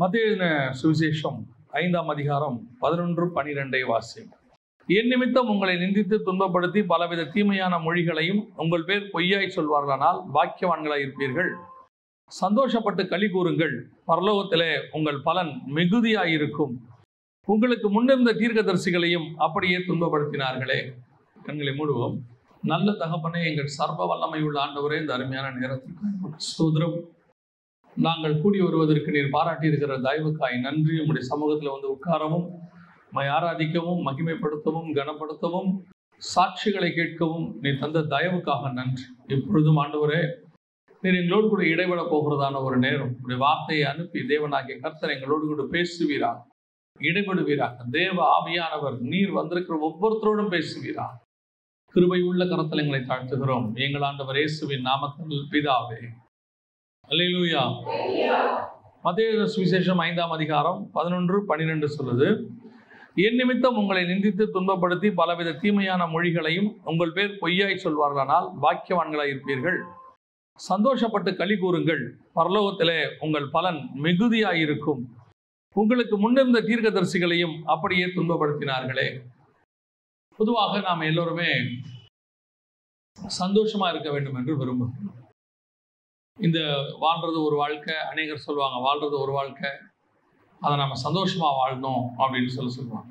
மத்தேயு சுவிசேஷம் 5 அதிகாரம் 11, 12 வாசியம். என் நிமித்தம் உங்களை நிந்தித்து துன்பப்படுத்தி பலவித தீமையான மொழிகளையும் உங்கள் பேர் பொய்யாய் சொல்வார்களானால் பாக்கியவான்களாய் இருப்பீர்கள். சந்தோஷப்பட்டு களி கூறுங்கள், பரலோகத்திலே உங்கள் பலன் மிகுதியாயிருக்கும். உங்களுக்கு முன்னிருந்த தீர்க்கதரிசிகளையும் அப்படியே துன்பப்படுத்தினார்களே. கண்களை மூடுவோம். நல்ல தகப்பனே, எங்கள் சர்வ வல்லமையுள்ள ஆண்டவரே, இந்த அருமையான நேரத்திற்கு ஸ்தோத்திரம். நாங்கள் கூடி வருவதற்கு நீர் பாராட்டி இருக்கிற தயவுக்காய் நன்றி. உங்களுடைய சமூகத்தில் வந்து உட்காரவும், மை ஆராதிக்கவும், மகிமைப்படுத்தவும், கனப்படுத்தவும், சாட்சிகளை கேட்கவும் நீ தந்த தயவுக்காக நன்றி. இப்பொழுதும் ஆண்டவரே, நீர் எங்களோடு கூட இடைபெற போகிறதான ஒரு நேரம். உடைய வார்த்தையை அனுப்பி தேவனாகிய கர்த்தர் எங்களோடு கூட பேசுவீராக, இடைபடுவீராக. தேவ ஆவியானவர் நீர் வந்திருக்கிற ஒவ்வொருத்தரோடும் பேசுவீராக. கிருபை உள்ள கரத்தில் எங்களை தாழ்த்துகிறோம் எங்கள் ஆண்டவர் இயேசுவின் நாமத்தில் பிதாவே. அல்லேலூயா. மத்தேயு சுவிசேஷம் 5 அதிகாரம் 11, 12 சொல்லுது. என் நிமித்தம் உங்களை நிந்தித்து துன்பப்படுத்தி பலவித தீமையான மொழிகளையும் உங்கள் பேர் பொய்யாய் சொல்வார்களானால் பாக்கியவான்களாய் இருப்பீர்கள். சந்தோஷப்பட்டு களி கூறுங்கள், பரலோகத்திலே உங்கள் பலன் மிகுதியாயிருக்கும். உங்களுக்கு முன்னிருந்த தீர்க்கதரிசிகளையும் அப்படியே துன்பப்படுத்தினார்களே. பொதுவாக நாம் எல்லோருமே சந்தோஷமா இருக்க வேண்டும் என்று விரும்புகிறோம். இந்த வாழ்றது ஒரு வாழ்க்கை, அநேகர் சொல்லுவாங்க வாழ்றது ஒரு வாழ்க்கை, அதை நம்ம சந்தோஷமா வாழணும் அப்படின்னு சொல்லுவாங்க.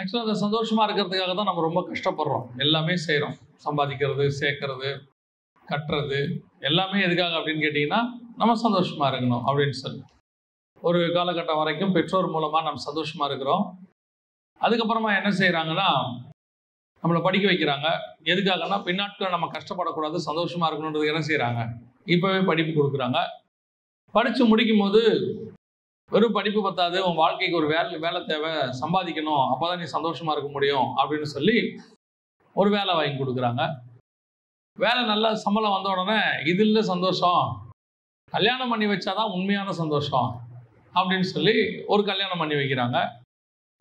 ஆக்சுவலாக அந்த சந்தோஷமா இருக்கிறதுக்காக தான் நம்ம ரொம்ப கஷ்டப்படுறோம், எல்லாமே செய்கிறோம், சம்பாதிக்கிறது, சேர்க்கறது, கட்டுறது, எல்லாமே எதுக்காக அப்படின்னு கேட்டிங்கன்னா நம்ம சந்தோஷமா இருக்கணும் அப்படின்னு சொல்லி ஒரு காலகட்டம் வரைக்கும் பெற்றோர் மூலமாக நம்ம சந்தோஷமா இருக்கிறோம். அதுக்கப்புறமா என்ன செய்கிறாங்கன்னா நம்மளை படிக்க வைக்கிறாங்க. எதுக்காகனா பின்னாட்களை நம்ம கஷ்டப்படக்கூடாது, சந்தோஷமா இருக்கணுன்றது என்ன செய்கிறாங்க, இப்போவே படிப்பு கொடுக்குறாங்க. படித்து முடிக்கும் போது வெறும் படிப்பு பத்தாது, உன் வாழ்க்கைக்கு ஒரு வேலை தேவை, சம்பாதிக்கணும், அப்போ தான் நீ சந்தோஷமா இருக்க முடியும் அப்படின்னு சொல்லி ஒரு வேலை வாங்கி கொடுக்குறாங்க. வேலை நல்லா சம்பளம் வந்த உடனே இது இல்லை சந்தோஷம், கல்யாணம் பண்ணி வச்சாதான் உண்மையான சந்தோஷம் அப்படின்னு சொல்லி ஒரு கல்யாணம் பண்ணி வைக்கிறாங்க.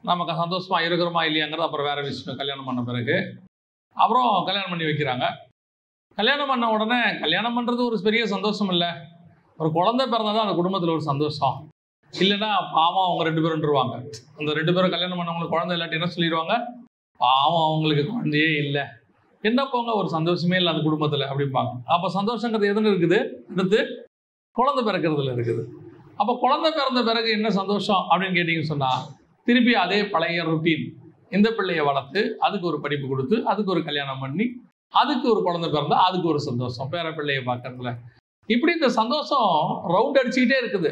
நமக்கு சந்தோஷமா இருக்கிறோமா இல்லையாங்கிறது அப்புறம் வேற விஷயம். கல்யாணம் பண்ண பிறகு அப்புறம் கல்யாணம் பண்ணி வைக்கிறாங்க. கல்யாணம் பண்ண உடனே கல்யாணம் பண்ணுறது ஒரு பெரிய சந்தோஷம் இல்லை, ஒரு குழந்தை பிறந்தாதான் அந்த குடும்பத்தில் ஒரு சந்தோஷம். இல்லைன்னா பாவம் அவங்க 2 பேருன்றுவாங்க. அந்த 2 பேரும் கல்யாணம் பண்ணவங்களுக்கு குழந்தை இல்லாட்டி என்ன சொல்லிடுவாங்க, பாவம் அவங்களுக்கு குழந்தையே இல்லை, என்ன போங்க ஒரு சந்தோஷமே இல்லை அந்த குடும்பத்தில் அப்படிம்பாங்க. அப்போ சந்தோஷங்கிறது எதுன்னு இருக்குது, அடுத்து குழந்தை பிறக்கிறதுல இருக்குது. அப்போ குழந்தை பிறந்த பிறகு என்ன சந்தோஷம் அப்படின்னு கேட்டிங்கன்னு சொன்னால் திருப்பி அதே பழைய ருட்டீன். இந்த பிள்ளையை வளர்த்து அதுக்கு ஒரு படிப்பு கொடுத்து அதுக்கு ஒரு கல்யாணம் பண்ணி அதுக்கு ஒரு குழந்தை பிறந்தா அதுக்கு ஒரு சந்தோஷம், பேர பிள்ளையை பார்க்கறதுல. இப்படி இந்த சந்தோஷம் ரவுண்ட் அடிச்சுக்கிட்டே இருக்குது.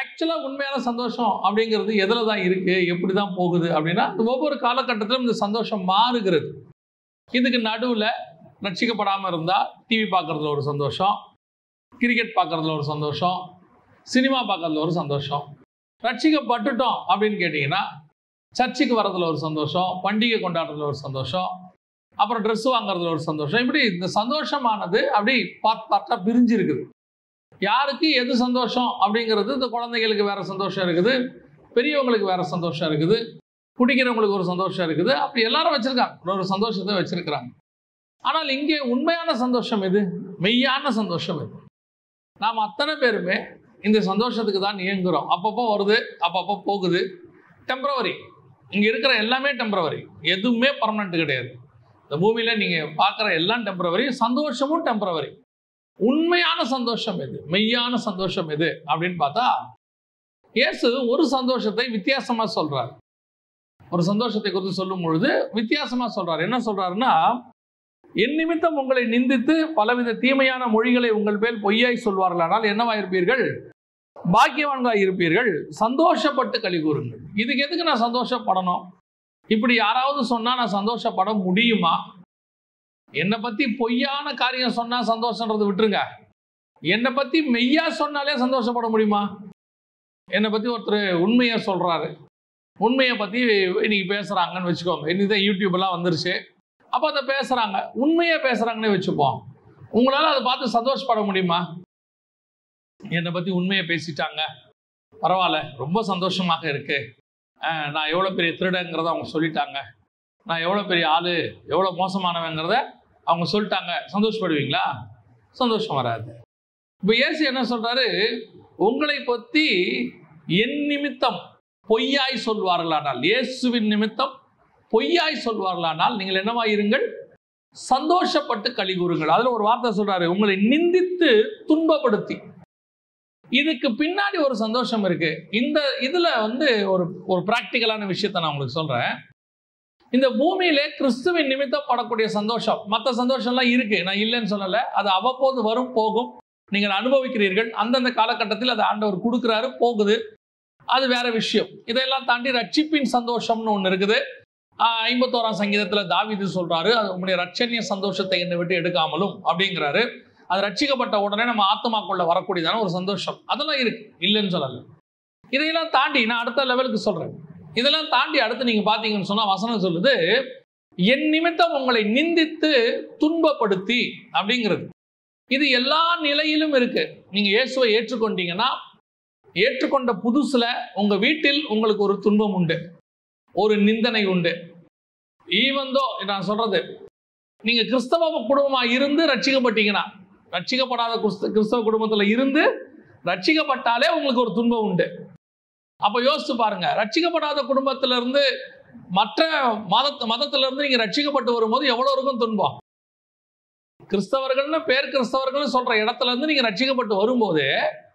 ஆக்சுவலாக உண்மையான சந்தோஷம் அப்படிங்கிறது எதில் தான் இருக்குது, எப்படி தான் போகுது அப்படின்னா ஒவ்வொரு காலகட்டத்திலும் இந்த சந்தோஷம் மாறுகிறது. இதுக்கு நடுவில் ரட்சிக்கப்படாமல் இருந்தால் டிவி பார்க்குறதுல ஒரு சந்தோஷம், கிரிக்கெட் பார்க்குறதுல ஒரு சந்தோஷம், சினிமா பார்க்குறதுல ஒரு சந்தோஷம். ரட்சிக்கப்பட்டுட்டோம் அப்படின்னு கேட்டிங்கன்னா சர்ச்சுக்கு வர்றதுல ஒரு சந்தோஷம், பண்டிகை கொண்டாடுறதுல ஒரு சந்தோஷம், அப்புறம் ட்ரெஸ் வாங்குறதுல ஒரு சந்தோஷம். இப்படி இந்த சந்தோஷமானது அப்படி பார்த்தா பிரிஞ்சு இருக்குது. யாருக்கு எது சந்தோஷம் அப்படிங்கிறது, இந்த குழந்தைங்களுக்கு வேறு சந்தோஷம் இருக்குது, பெரியவங்களுக்கு வேறு சந்தோஷம் இருக்குது, குடிக்கிறவங்களுக்கு ஒரு சந்தோஷம் இருக்குது, அப்படி எல்லாரும் வச்சுருக்காங்க, ஒரு சந்தோஷத்தை வச்சுருக்கிறாங்க. ஆனால் இங்கே உண்மையான சந்தோஷம் எது, மெய்யான சந்தோஷம் எது? நாம் அத்தனை பேருமே இந்த சந்தோஷத்துக்கு தான் இயங்குகிறோம். அப்பப்போ வருது, அப்பப்போ போகுது, டெம்பரவரி. இங்கே இருக்கிற எல்லாமே டெம்பரவரி, எதுவுமே பர்மனெண்ட் கிடையாது. இந்த பூமியில் நீங்கள் பார்க்குற எல்லாம் டெம்பரவரி, சந்தோஷமும் டெம்பரவரி. உண்மையான சந்தோஷம் எது, மெய்யான சந்தோஷம் எது அப்படின்னு பார்த்தா இயேசு ஒரு சந்தோஷத்தை வித்தியாசமா சொல்றாரு. ஒரு சந்தோஷத்தை குறித்து சொல்லும் பொழுது வித்தியாசமா சொல்றாரு. என்ன சொல்றாருன்னா, என் நிமித்தம் உங்களை நிந்தித்து பலவித தீமையான மொழிகளை உங்கள் பேர் பொய்யாய் சொல்வார்களானால் என்னவாயிருப்பீர்கள், பாக்கியவான்களாய் இருப்பீர்கள். சந்தோஷப்பட்டு களி கூறுங்கள். இதுக்கு எதுக்கு நான் சந்தோஷப்படணும்? இப்படி யாராவது சொன்னா நான் சந்தோஷப்பட முடியுமா? என்னை பற்றி பொய்யான காரியம் சொன்னால் சந்தோஷன்றது விட்டுருங்க, என்னை பற்றி மெய்யா சொன்னாலே சந்தோஷப்பட முடியுமா? என்னை பற்றி ஒருத்தர் உண்மையை சொல்கிறாரு, உண்மையை பற்றி இன்னைக்கு பேசுகிறாங்கன்னு வச்சுக்கோங்க. இன்னைக்குதான் யூடியூப்லாம் வந்துருச்சு, அப்போ அதை பேசுகிறாங்க, உண்மையாக பேசுகிறாங்கன்னே வச்சுப்போம். உங்களால் அதை பார்த்து சந்தோஷப்பட முடியுமா? என்னை பற்றி உண்மையை பேசிட்டாங்க, பரவாயில்ல, ரொம்ப சந்தோஷமாக இருக்குது, நான் எவ்வளோ பெரிய திருடங்கிறத அவங்க சொல்லிட்டாங்க, நான் எவ்வளோ பெரிய ஆள், எவ்வளோ மோசமானவங்கிறத அவங்க சொல்லிட்டாங்க, சந்தோஷப்படுவீங்களா? சந்தோஷம் வராது. இப்போ இயேசு என்ன சொல்கிறாரு, உங்களை பற்றி என் நிமித்தம் பொய்யாய் சொல்வார்களானால், இயேசுவின் நிமித்தம் பொய்யாய் சொல்வார்களானால் நீங்கள் என்னவாயிருங்கள், சந்தோஷப்பட்டு களி கூறுங்கள். அதில் ஒரு வார்த்தை சொல்றாரு, உங்களை நிந்தித்து துன்பப்படுத்தி. இதுக்கு பின்னாடி ஒரு சந்தோஷம் இருக்கு. இந்த இதுல வந்து ஒரு பிராக்டிக்கலான விஷயத்தை நான் உங்களுக்கு சொல்றேன். இந்த பூமியிலே கிறிஸ்துவின் நிமித்தம் படக்கூடிய சந்தோஷம், மற்ற சந்தோஷம்லாம் இருக்கு, நான் இல்லைன்னு சொல்லலை. அது அவ்வப்போது வரும் போகும், நீங்கள் அனுபவிக்கிறீர்கள். அந்தந்த காலகட்டத்தில் அது ஆண்டவர் கொடுக்குறாரு, போகுது, அது வேற விஷயம். இதெல்லாம் தாண்டி ரட்சிப்பின் சந்தோஷம்னு ஒன்று இருக்குது. 51ஆம் சங்கீதத்தில் தாவீது சொல்றாரு, அது உங்களுடைய ரட்சணிய சந்தோஷத்தை என்னை விட்டு எடுக்காமலும் அப்படிங்கிறாரு. அது ரட்சிக்கப்பட்ட உடனே நம்ம ஆத்மாக்குள்ள வரக்கூடியதான ஒரு சந்தோஷம், அதெல்லாம் இருக்கு, இல்லைன்னு சொல்லலை. இதையெல்லாம் தாண்டி நான் அடுத்த லெவலுக்கு சொல்றேன். இதெல்லாம் தாண்டி அடுத்து நீங்க பாத்தீங்கன்னு சொன்னா வசனம் சொல்லுது, என் நிமித்தம் உங்களை நிந்தித்து துன்பப்படுத்தி அப்படிங்கிறது. இது எல்லா நிலையிலும் இருக்கு. நீங்க இயேசுவை ஏற்றுக்கொண்டீங்கன்னா, ஏற்றுக்கொண்ட புதுசுல உங்க வீட்டில் உங்களுக்கு ஒரு துன்பம் உண்டு, ஒரு நிந்தனை உண்டு. ஈவந்தோ நான் சொல்றது, நீங்க கிறிஸ்தவ குடும்பமா இருந்து ரட்சிக்கப்பட்டீங்கன்னா, ரட்சிக்கப்படாத கிறிஸ்தவ குடும்பத்துல இருந்து ரட்சிக்கப்பட்டாலே உங்களுக்கு ஒரு துன்பம் உண்டு. அப்ப யோசிச்சு பாருங்க, ரட்சிக்கப்படாத குடும்பத்தில இருந்து மற்ற மதத்துல இருந்து நீங்க ரட்சிக்கப்பட்டு வரும்போது எவ்வளவு இருக்கும் துன்பம். கிறிஸ்தவர்கள்னு பேர் கிறிஸ்தவர்கள் சொல்ற இடத்துல இருந்து நீங்க ரட்சிக்கப்பட்டு வரும்போது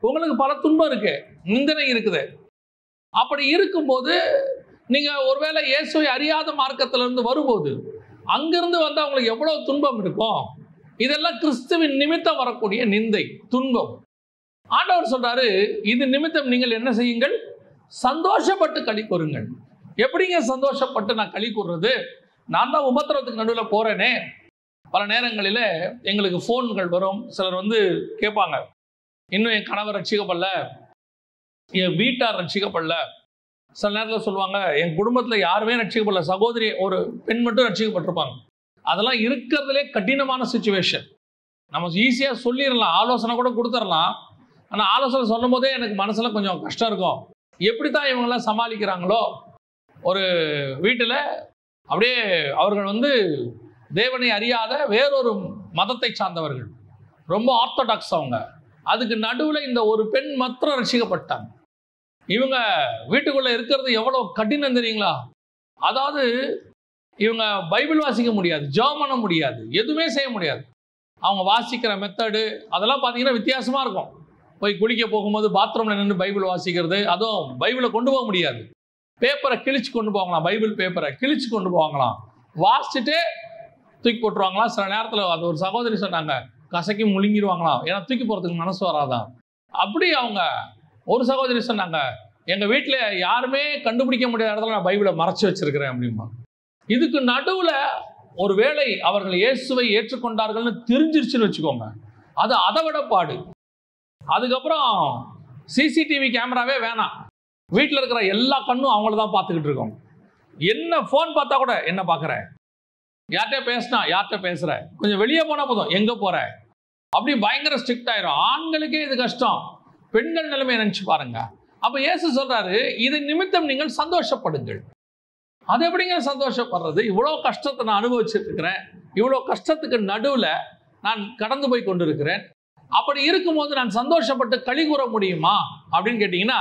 உங்களுக்கு பல துன்பம் இருக்கு, நிந்தனை இருக்குது. அப்படி இருக்கும்போது நீங்க ஒருவேளை இயேசுவை அறியாத மார்க்கத்துல இருந்து வரும்போது அங்கிருந்து வந்து அவங்களுக்கு எவ்வளவு துன்பம் இருக்கும். இதெல்லாம் கிறிஸ்துவின் நிமித்தம் வரக்கூடிய நிந்தை, துன்பம். ஆண்டவர் சொல்றாரு, இது நிமித்தம் நீங்கள் என்ன செய்யுங்கள், சந்தோஷப்பட்டு களி கூறுங்கள். எப்படிங்க சந்தோஷப்பட்டு நான் களி கூறுறது? நான் தான் உபத்திரவத்துக்கு நடுவில் போறேனே. பல நேரங்களில் எங்களுக்கு ஃபோன்கள் வரும், சிலர் வந்து கேட்பாங்க, இன்னும் என் கணவர் ரட்சிக்கப்படல, என் வீட்டார் ரட்சிக்கப்படல. சில நேரத்தில் சொல்லுவாங்க, என் குடும்பத்தில் யாருமே ரட்சிக்கப்படல, சகோதரி ஒரு பெண் மட்டும் ரட்சிக்கப்பட்டிருப்பாங்க. அதெல்லாம் இருக்கிறதுலே கடினமான சுச்சுவேஷன். நம்ம ஈஸியாக சொல்லிடலாம், ஆலோசனை கூட கொடுத்துடலாம். ஆனால் ஆலோசனை சொல்லும் போதே எனக்கு மனசுல கொஞ்சம் கஷ்டம் இருக்கும், எப்படி தான் இவங்கெல்லாம் சமாளிக்கிறாங்களோ. ஒரு வீட்டில் அப்படியே அவர்கள் வந்து தேவனை அறியாத வேறொரு மதத்தை சார்ந்தவர்கள், ரொம்ப ஆர்த்தடாக்ஸ் அவங்க. அதுக்கு நடுவில் இந்த ஒரு பெண் மாத்திரம் ரட்சிக்கப்பட்டாங்க. இவங்க வீட்டுக்குள்ளே இருக்கிறது எவ்வளோ கடினம் தெரியுங்களா? அதாவது இவங்க பைபிள் வாசிக்க முடியாது, ஜெபம் முடியாது, எதுவுமே செய்ய முடியாது. அவங்க வாசிக்கிற மெத்தடு அதெல்லாம் பார்த்தீங்கன்னா வித்தியாசமாக இருக்கும். போய் குளிக்க போகும்போது பாத்ரூமில் நின்று பைபிள் வாசிக்கிறது, அதுவும் பைபிளை கொண்டு போக முடியாது, பேப்பரை கிழிச்சு கொண்டு போவாங்களாம், பைபிள் பேப்பரை கிழிச்சு கொண்டு போவாங்களாம், வாசிச்சுட்டு தூக்கி போட்டுருவாங்களாம். சில நேரத்தில் அது ஒரு சகோதரி சொன்னாங்க, கசக்கி முழுங்கிடுவாங்களாம், ஏன்னா தூக்கி போகிறதுக்கு மனசு வராதான். அப்படி அவங்க ஒரு சகோதரி சொன்னாங்க, எங்கள் வீட்டில் யாருமே கண்டுபிடிக்க முடியாத இடத்துல நான் பைபிளை மறைச்சி வச்சிருக்கிறேன் அப்படிமா. இதுக்கு நடுவில் ஒருவேளை அவர்கள் இயேசுவை ஏற்றுக்கொண்டார்கள்னு தெரிஞ்சிருச்சுன்னு வச்சுக்கோங்க, அது அதை விட பாடு. அதுக்கப்புறம் சிசிடிவி கேமராவே வேணாம், வீட்டில் இருக்கிற எல்லா கண்ணும் அவங்கள தான் பார்த்துக்கிட்டு இருக்கோம். என்ன ஃபோன் பார்த்தா கூட என்ன பார்க்குற, யார்கிட்ட பேசினா, யார்கிட்ட பேசுகிற, கொஞ்சம் வெளியே போனால் போதும் எங்கே போகிற, அப்படி பயங்கர ஸ்ட்ரிக்ட் ஆயிரும். ஆண்களுக்கே இது கஷ்டம், பெண்கள் நிலைமையை நினச்சி பாருங்க. அப்போ இயேசு சொல்கிறாரு, இது நிமித்தம் நீங்கள் சந்தோஷப்படுங்கள். அது எப்படிங்க சந்தோஷப்படுறது? இவ்வளோ கஷ்டத்தை நான் அனுபவிச்சுருக்கிறேன், இவ்வளோ கஷ்டத்துக்கு நடுவில் நான் கடந்து போய் கொண்டிருக்கிறேன். அப்படி இருக்கும்போது நான் சந்தோஷப்பட்டு களி கூற முடியுமா அப்படின்னு கேட்டீங்கன்னா,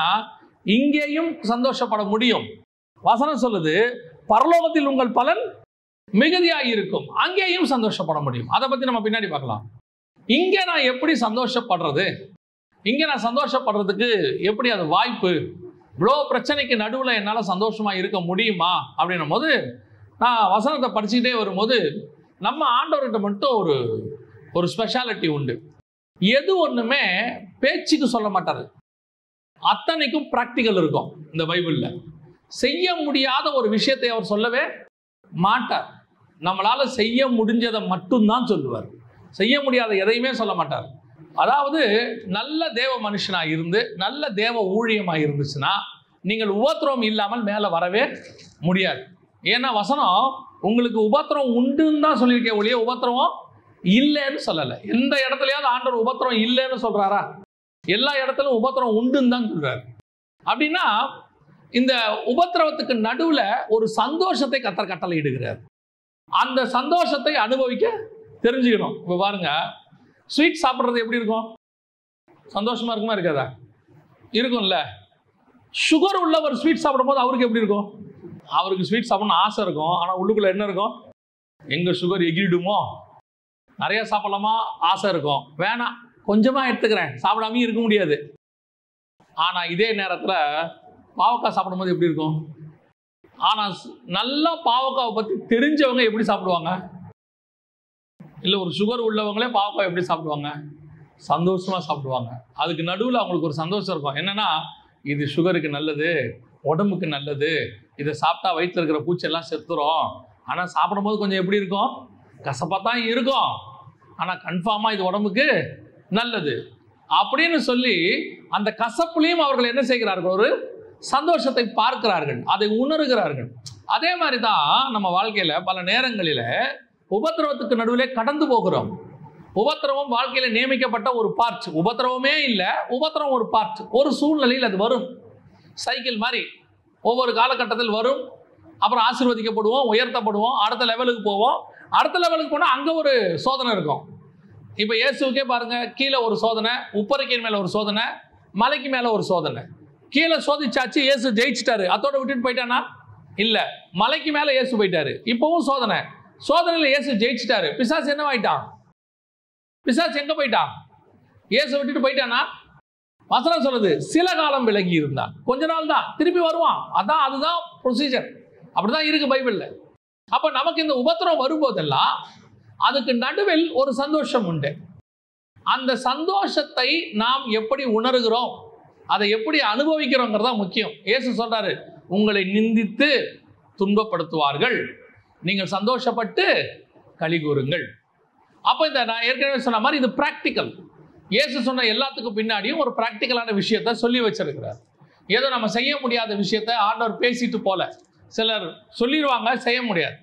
இங்கேயும் சந்தோஷப்பட முடியும். வசனம் சொல்லுது, பரலோகத்தில் உங்கள் பலன் மிகுதியாக இருக்கும், அங்கேயும் சந்தோஷப்பட முடியும். அதை பற்றி நம்ம பின்னாடி பார்க்கலாம். இங்கே நான் எப்படி சந்தோஷப்படுறது, இங்கே நான் சந்தோஷப்படுறதுக்கு எப்படி அது வாய்ப்பு, இவ்வளோ பிரச்சனைக்கு நடுவில் என்னால் சந்தோஷமாக இருக்க முடியுமா அப்படின்னும் போது, நான் வசனத்தை படிச்சுக்கிட்டே வரும்போது நம்ம ஆண்டவர்கிட்ட மட்டும் ஒரு ஸ்பெஷாலிட்டி உண்டு. எது ஒன்றுமே பேச்சுக்கு சொல்ல மாட்டாரு, அத்தனைக்கும் பிராக்டிக்கல் இருக்கும். இந்த பைபிளில் செய்ய முடியாத ஒரு விஷயத்தை அவர் சொல்லவே மாட்டார். நம்மளால் செய்ய முடிஞ்சதை மட்டும்தான் சொல்லுவார், செய்ய முடியாத எதையுமே சொல்ல மாட்டார். அதாவது நல்ல தேவ மனுஷனாக இருந்து, நல்ல தேவ ஊழியமாக இருந்துச்சுன்னா நீங்கள் உபத்திரம் இல்லாமல் மேலே வரவே முடியாது. ஏன்னா வசனம் உங்களுக்கு உபத்திரம் உண்டுன்னு தான் சொல்லியிருக்கேன் ஒழிய உபத்திரவம் இல்லைன்னு சொல்லலை. எந்த இடத்துலையாவது ஆண்டவர் உபத்திரம் இல்லைன்னு சொல்றாரா? எல்லா இடத்துலையும் உபத்திரம் உண்டுன்னு தான் சொல்றாரு. அப்படின்னா இந்த உபத்திரவத்துக்கு நடுவில் ஒரு சந்தோஷத்தை கத்தர் கட்டளை இடுகிறார். அந்த சந்தோஷத்தை அனுபவிக்க தெரிஞ்சுக்கணும். இப்போ பாருங்க, ஸ்வீட் சாப்பிட்றது எப்படி இருக்கும், சந்தோஷமா இருக்குமா இருக்காதா? இருக்கும்ல. சுகர் உள்ளவர் ஸ்வீட் சாப்பிடும் போது அவருக்கு எப்படி இருக்கும்? அவருக்கு ஸ்வீட் சாப்பிடணும்னு ஆசை இருக்கும், ஆனால் உள்ளுக்குள்ளே என்ன இருக்கும்? எங்கே சுகர் எகிரிடுமோ, நிறையா சாப்பிடலாமா ஆசை இருக்கும், வேணாம் கொஞ்சமாக எடுத்துக்கிறேன், சாப்பிடாமையும் இருக்க முடியாது. ஆனால் இதே நேரத்தில் பாவக்காய் சாப்பிடும்போது எப்படி இருக்கும்? ஆனால் நல்லா பாவக்காவை பற்றி தெரிஞ்சவங்க எப்படி சாப்பிடுவாங்க? இல்லை ஒரு சுகர் உள்ளவங்களே பாவக்காய் எப்படி சாப்பிடுவாங்க? சந்தோஷமாக சாப்பிடுவாங்க. அதுக்கு நடுவில் அவங்களுக்கு ஒரு சந்தோஷம் இருக்கும், என்னென்னா இது சுகருக்கு நல்லது, உடம்புக்கு நல்லது, இதை சாப்பிட்டா வயிற்றில் இருக்கிற பூச்செல்லாம் செத்துரும். ஆனால் சாப்பிடும்போது கொஞ்சம் எப்படி இருக்கும்? கசப்பாக தான் இருக்கும், ஆனால் கன்ஃபார்மாக இது உடம்புக்கு நல்லது அப்படின்னு சொல்லி அந்த கசப்புலையும் அவர்கள் என்ன செய்கிறார்கள்? ஒரு சந்தோஷத்தை பார்க்கிறார்கள், அதை உணர்கிறார்கள். அதே மாதிரி தான் நம்ம வாழ்க்கையில் பல நேரங்களில் உபத்திரவத்துக்கு நடுவிலே கடந்து போகிறோம். உபத்திரவம் வாழ்க்கையில் நியமிக்கப்பட்ட ஒரு பார்ட், உபத்திரவமே இல்லை, உபத்திரவம் ஒரு பார்ட். ஒரு சூழ்நிலையில் அது வரும், சைக்கிள் மாதிரி ஒவ்வொரு காலகட்டத்தில் வரும். அப்புறம் ஆசீர்வதிக்கப்படுவோம், உயர்த்தப்படுவோம், அடுத்த லெவலுக்கு போவோம். அடுத்த லெவலுக்கு போனால் அங்கே ஒரு சோதனை இருக்கும். இப்போ இயேசுக்கே பாருங்கள், கீழே ஒரு சோதனை, உப்பரிக்கையின் மேலே ஒரு சோதனை, மலைக்கு மேலே ஒரு சோதனை. கீழே சோதிச்சாச்சு, இயேசு ஜெயிச்சிட்டாரு, அதோட விட்டுட்டு போயிட்டானா? இல்லை, மலைக்கு மேலே இயேசு போயிட்டாரு. இப்போவும் சோதனை, சோதனையில் இயேசு ஜெயிச்சிட்டாரு, பிசாசு என்னவாயிட்டான்? பிசாசு எங்கே போயிட்டான்? இயேசு விட்டுட்டு போயிட்டானா? வசனம் சொல்லுது, சில காலம் விலகி இருந்தான், கொஞ்ச நாள் தான், திருப்பி வருவான். அதான் அதுதான் ப்ரொசீஜர், அப்படிதான் இருக்கு பைபிளில். அப்போ நமக்கு இந்த உபத்திரம் வரும்போதெல்லாம் அதுக்கு நடுவில் ஒரு சந்தோஷம் உண்டு. அந்த சந்தோஷத்தை நாம் எப்படி உணர்கிறோம், அதை எப்படி அனுபவிக்கிறோங்கிறதா முக்கியம். இயேசு சொல்றாரு, உங்களை நிந்தித்து துன்பப்படுத்துவார்கள், நீங்கள் சந்தோஷப்பட்டு களி கூறுங்கள். அப்போ இந்த நான் ஏற்கனவே சொன்ன மாதிரி இது பிராக்டிக்கல். இயேசு சொன்ன எல்லாத்துக்கும் பின்னாடியும் ஒரு பிராக்டிக்கலான விஷயத்தை சொல்லி வச்சிருக்கிறார். ஏதோ நம்ம செய்ய முடியாத விஷயத்த ஆண்டவர் பேசிட்டு போல சிலர் சொல்லிடுவாங்க, செய்ய முடியாது.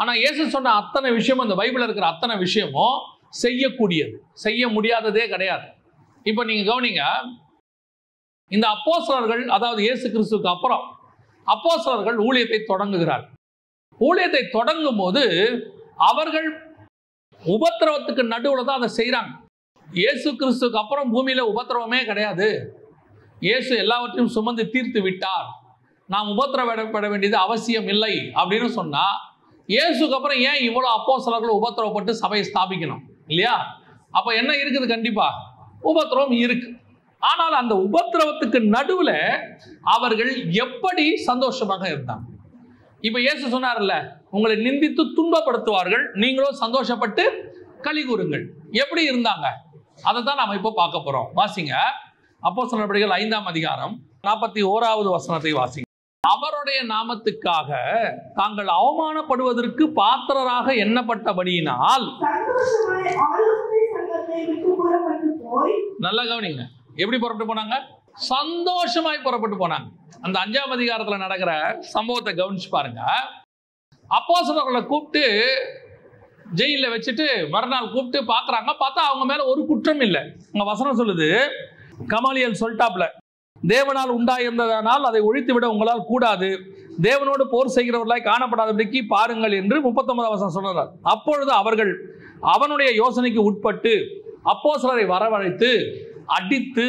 ஆனால் இயேசு சொன்ன அத்தனை விஷயமும், இந்த பைபிளில் இருக்கிற அத்தனை விஷயமும் செய்யக்கூடியது, செய்ய முடியாததே கிடையாது. இப்போ நீங்கள் கவனிங்க, இந்த அப்போஸ்தலர்கள், அதாவது இயேசு கிறிஸ்துவுக்கு அப்புறம் அப்போஸ்தலர்கள் ஊழியத்தை தொடங்குகிறார். ஊழியத்தை தொடங்கும் போது அவர்கள் உபத்திரவத்துக்கு நடுவில் தான் அதை செய்கிறாங்க. இயேசு கிறிஸ்துக்கு அப்புறம் பூமியில் உபத்திரவமே கிடையாது. இயேசு எல்லாவற்றையும் சுமந்து தீர்த்து விட்டார், நாம் உபத்திரவப்பட வேண்டியது அவசியம் இல்லை அப்படின்னு சொன்னால், இயேசுக்கு அப்புறம் ஏன் இவ்வளோ அப்போஸ்தலர்கள் உபத்திரவப்பட்டு சபையை ஸ்தாபிக்கணும் இல்லையா? அப்போ என்ன இருக்குது? கண்டிப்பாக உபத்திரவம் இருக்கு. ஆனால் அந்த உபத்திரவத்துக்கு நடுவில் அவர்கள் எப்படி சந்தோஷமாக இருந்தாங்க? இப்போ இயேசு சொன்னார்ல, உங்களை நிந்தித்து துன்பப்படுத்துவார்கள், நீங்களும் சந்தோஷப்பட்டு களி கூறுங்கள். எப்படி இருந்தாங்க அதை தான் நாம் இப்போ பார்க்க போகிறோம். வாசிங்க அப்போஸ்தலர் நடபடிகள் 5-ம் அதிகாரம் 41-வது வசனத்தை வாசிங்க. அவருடைய நாமத்துக்காக தாங்கள் அவமானப்படுவதற்கு பாத்திரராக எண்ணப்பட்டபடியினால். நல்லா கவனிங்க, எப்படி புறப்பட்டு போனாங்க? சந்தோஷமாய் புறப்பட்டு போனாங்க. அந்த 5-ம் அதிகாரத்தில் நடக்கிற சம்பவத்தை கவனிச்சு பாருங்க. அப்போஸ்தலர்களை கூப்பிட்டு ஜெயிலில் வச்சுட்டு மறுநாள் கூப்பிட்டு பார்க்குறாங்க. பார்த்தா அவங்க மேலே ஒரு குற்றம் இல்லை. உங்கள் வசனம் சொல்லுது, கமாலியல் சொல்லிட்டாப்ல, தேவனால் உண்டாயிருந்ததனால் அதை ஒழித்து விட உங்களால் கூடாது, தேவனோடு போர் செய்கிறவர்களாய் காணப்படாதபடிக்கு பாருங்கள் என்று 39-ஆம் வசனம் சொல்றார். அப்பொழுது அவர்கள் அவனுடைய யோசனைக்கு உட்பட்டு அப்போஸ்தலரை வரவழைத்து அடித்து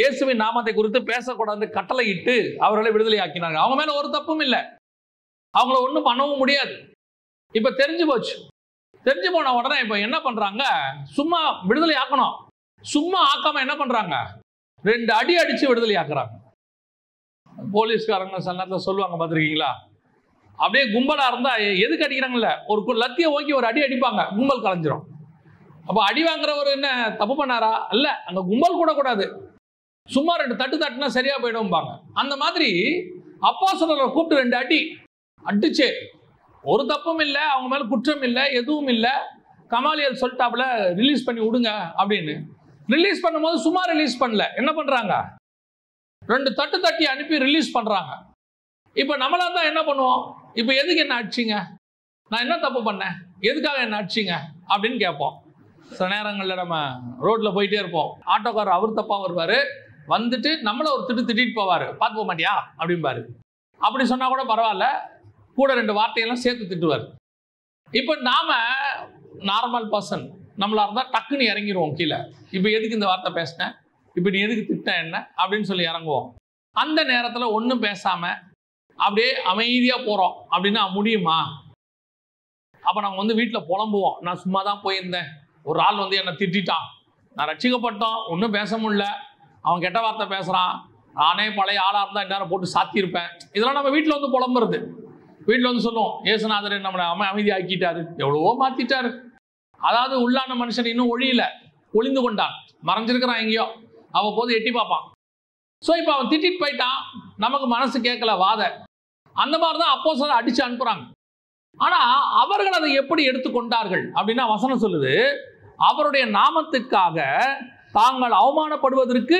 இயேசுவின் நாமத்தை குறித்து பேசக்கூடாது கட்டளையிட்டு அவர்களை விடுதலை ஆக்கினார்கள். அவங்க மேலே ஒரு தப்பும் இல்லை, அவங்கள ஒன்றும் பண்ணவும் முடியாது. இப்போ தெரிஞ்சு போச்சு. தெரிஞ்சு போன உடனே இப்போ என்ன பண்ணுறாங்க? சும்மா விடுதலை ஆக்கணும், சும்மா ஆக்காமல் என்ன பண்ணுறாங்க? 2 அடி அடித்து விடுதலை ஆக்குறாங்க. போலீஸ்காரங்க சில நேரத்தில் சொல்லுவாங்க, பார்த்துருக்கீங்களா? அப்படியே கும்பலாக இருந்தால் எதுக்கு அடிக்கிறாங்கல்ல, ஒரு லத்தியை ஓக்கி ஒரு அடி அடிப்பாங்க, கும்பல் கலைஞ்சிரும். அப்போ அடி வாங்குறவர் என்ன தப்பு பண்ணாரா? இல்லை, அங்கே கும்பல் கூடக்கூடாது, சும்மா 2 தட்டு தட்டுனா சரியா போயிடும்பாங்க. அந்த மாதிரி அப்போஸ்தலரை கூப்பிட்டு 2 அடி அடிச்சு, ஒரு தப்பும் இல்லை, அவங்க மேலே குற்றம் இல்லை, எதுவும் இல்லை. கமாலியல் சொல்லிட்டாப்புல ரிலீஸ் பண்ணி விடுங்க அப்படின்னு. ரிலீஸ் பண்ணும்போது சும்மா ரிலீஸ் பண்ணல, என்ன பண்ணுறாங்க? 2 தட்டு தட்டி அனுப்பி ரிலீஸ் பண்ணுறாங்க. இப்போ நம்மளாக தான் என்ன பண்ணுவோம்? இப்போ எதுக்கு என்ன அடிச்சிங்க, நான் என்ன தப்பு பண்ணேன், எதுக்காக என்ன அடிச்சிங்க அப்படின்னு கேட்போம். சில நேரங்களில் நம்ம ரோட்டில் போயிட்டே இருப்போம், ஆட்டோக்காரர் அவர் தப்பாக வருவார், வந்துட்டு நம்மளை ஒரு திட்டிட்டு போவார், பார்த்து போக மாட்டியா அப்படின்பாரு. அப்படி சொன்னால் கூட பரவாயில்ல, கூட 2 வார்த்தையெல்லாம் சேர்த்து திட்டுவார். இப்போ நாம் நார்மல் பர்சன் நம்மளாக இருந்தால் டக்குன்னு இறங்கிடுவோம் கீழே. இப்போ எதுக்கு இந்த வார்த்தை பேசினேன், இப்போ நீ எதுக்கு திட்டம் என்ன அப்படின்னு சொல்லி இறங்குவோம். அந்த நேரத்தில் ஒன்றும் பேசாமல் அப்படியே அமைதியாக போகிறோம் அப்படின்னா முடியுமா? அப்போ நாங்கள் வந்து வீட்டில் புலம்புவோம், நான் சும்மா தான் போயிருந்தேன், ஒரு ஆள் வந்து என்னை திட்டான், நான் ரட்சிக்கப்பட்டோம், ஒன்றும் பேச முடியல, அவன் கெட்ட வார்த்தை பேசுகிறான், நானே பழைய ஆளாக இருந்தால் இந்நேரம் போட்டு சாத்தியிருப்பேன். இதெல்லாம் நம்ம வீட்டில் வந்து புலம்புறது. வீட்டில் வந்து சொல்லுவோம், ஏசுநாதர் நம்மளை அமைதி ஆக்கிட்டாரு, எவ்வளவோ மாற்றிட்டாரு. அதாவது உள்ளான மனுஷன் இன்னும் ஒழியில, ஒளிந்து கொண்டான், மறைஞ்சிருக்கிறான், எங்கேயோ அவ்வப்போது எட்டி பார்ப்பான். ஸோ இப்போ அவன் திட்டிட்டு போயிட்டான், நமக்கு மனசு கேட்கல வாத, அந்த மாதிரி தான் அப்போஸ்தலர் அடித்து அனுப்புகிறாங்க. ஆனால் அவர்கள் அதை எப்படி எடுத்துக்கொண்டார்கள் அப்படின்னா வசனம் சொல்லுது, அவருடைய நாமத்துக்காக தாங்கள் அவமானப்படுவதற்கு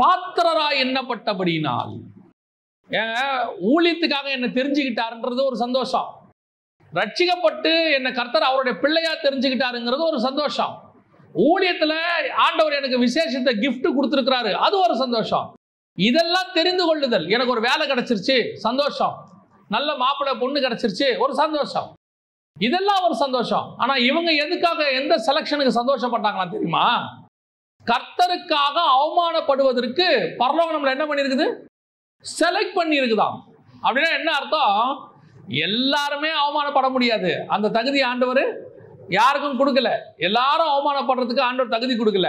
பாத்திரராய் எண்ணப்பட்டபடியினால். ஏங்க, ஊழியத்துக்காக என்னை தெரிஞ்சுக்கிட்டாருன்றது ஒரு சந்தோஷம், ரட்சிக்கப்பட்டு என்னை கர்த்தர் அவருடைய பிள்ளையா தெரிஞ்சுக்கிட்டாருங்கிறது ஒரு சந்தோஷம், ஊழியத்தில் ஆண்டவர் எனக்கு விசேஷத்தை கிஃப்ட் கொடுத்துருக்கிறாரு அது ஒரு சந்தோஷம். இதெல்லாம் தெரிந்து கொள்ளுதல். எனக்கு ஒரு வேலை கிடைச்சிருச்சு, சந்தோஷம், நல்ல மாப்பிள்ளை பொண்ணு கிடைச்சிருச்சு, ஒரு சந்தோஷம், இதெல்லாம் ஒரு சந்தோஷம். ஆனால் இவங்க எதுக்காக எந்த செலக்ஷனுக்கு சந்தோஷப்பட்டாங்களா தெரியுமா? கர்த்தருக்காக அவமானப்படுவதற்கு பரலோகம் நம்மளை என்ன பண்ணியிருக்குது, செலக்ட் பண்ணியிருக்குதான். அப்படின்னா என்ன அர்த்தம்? எல்லாருமே அவமானப்பட முடியாது, அந்த தகுதி ஆண்டவர் யாருக்கும் கொடுக்கல. எல்லாரும் அவமானப்படுறதுக்கு ஆண்டவர் தகுதி கொடுக்கல.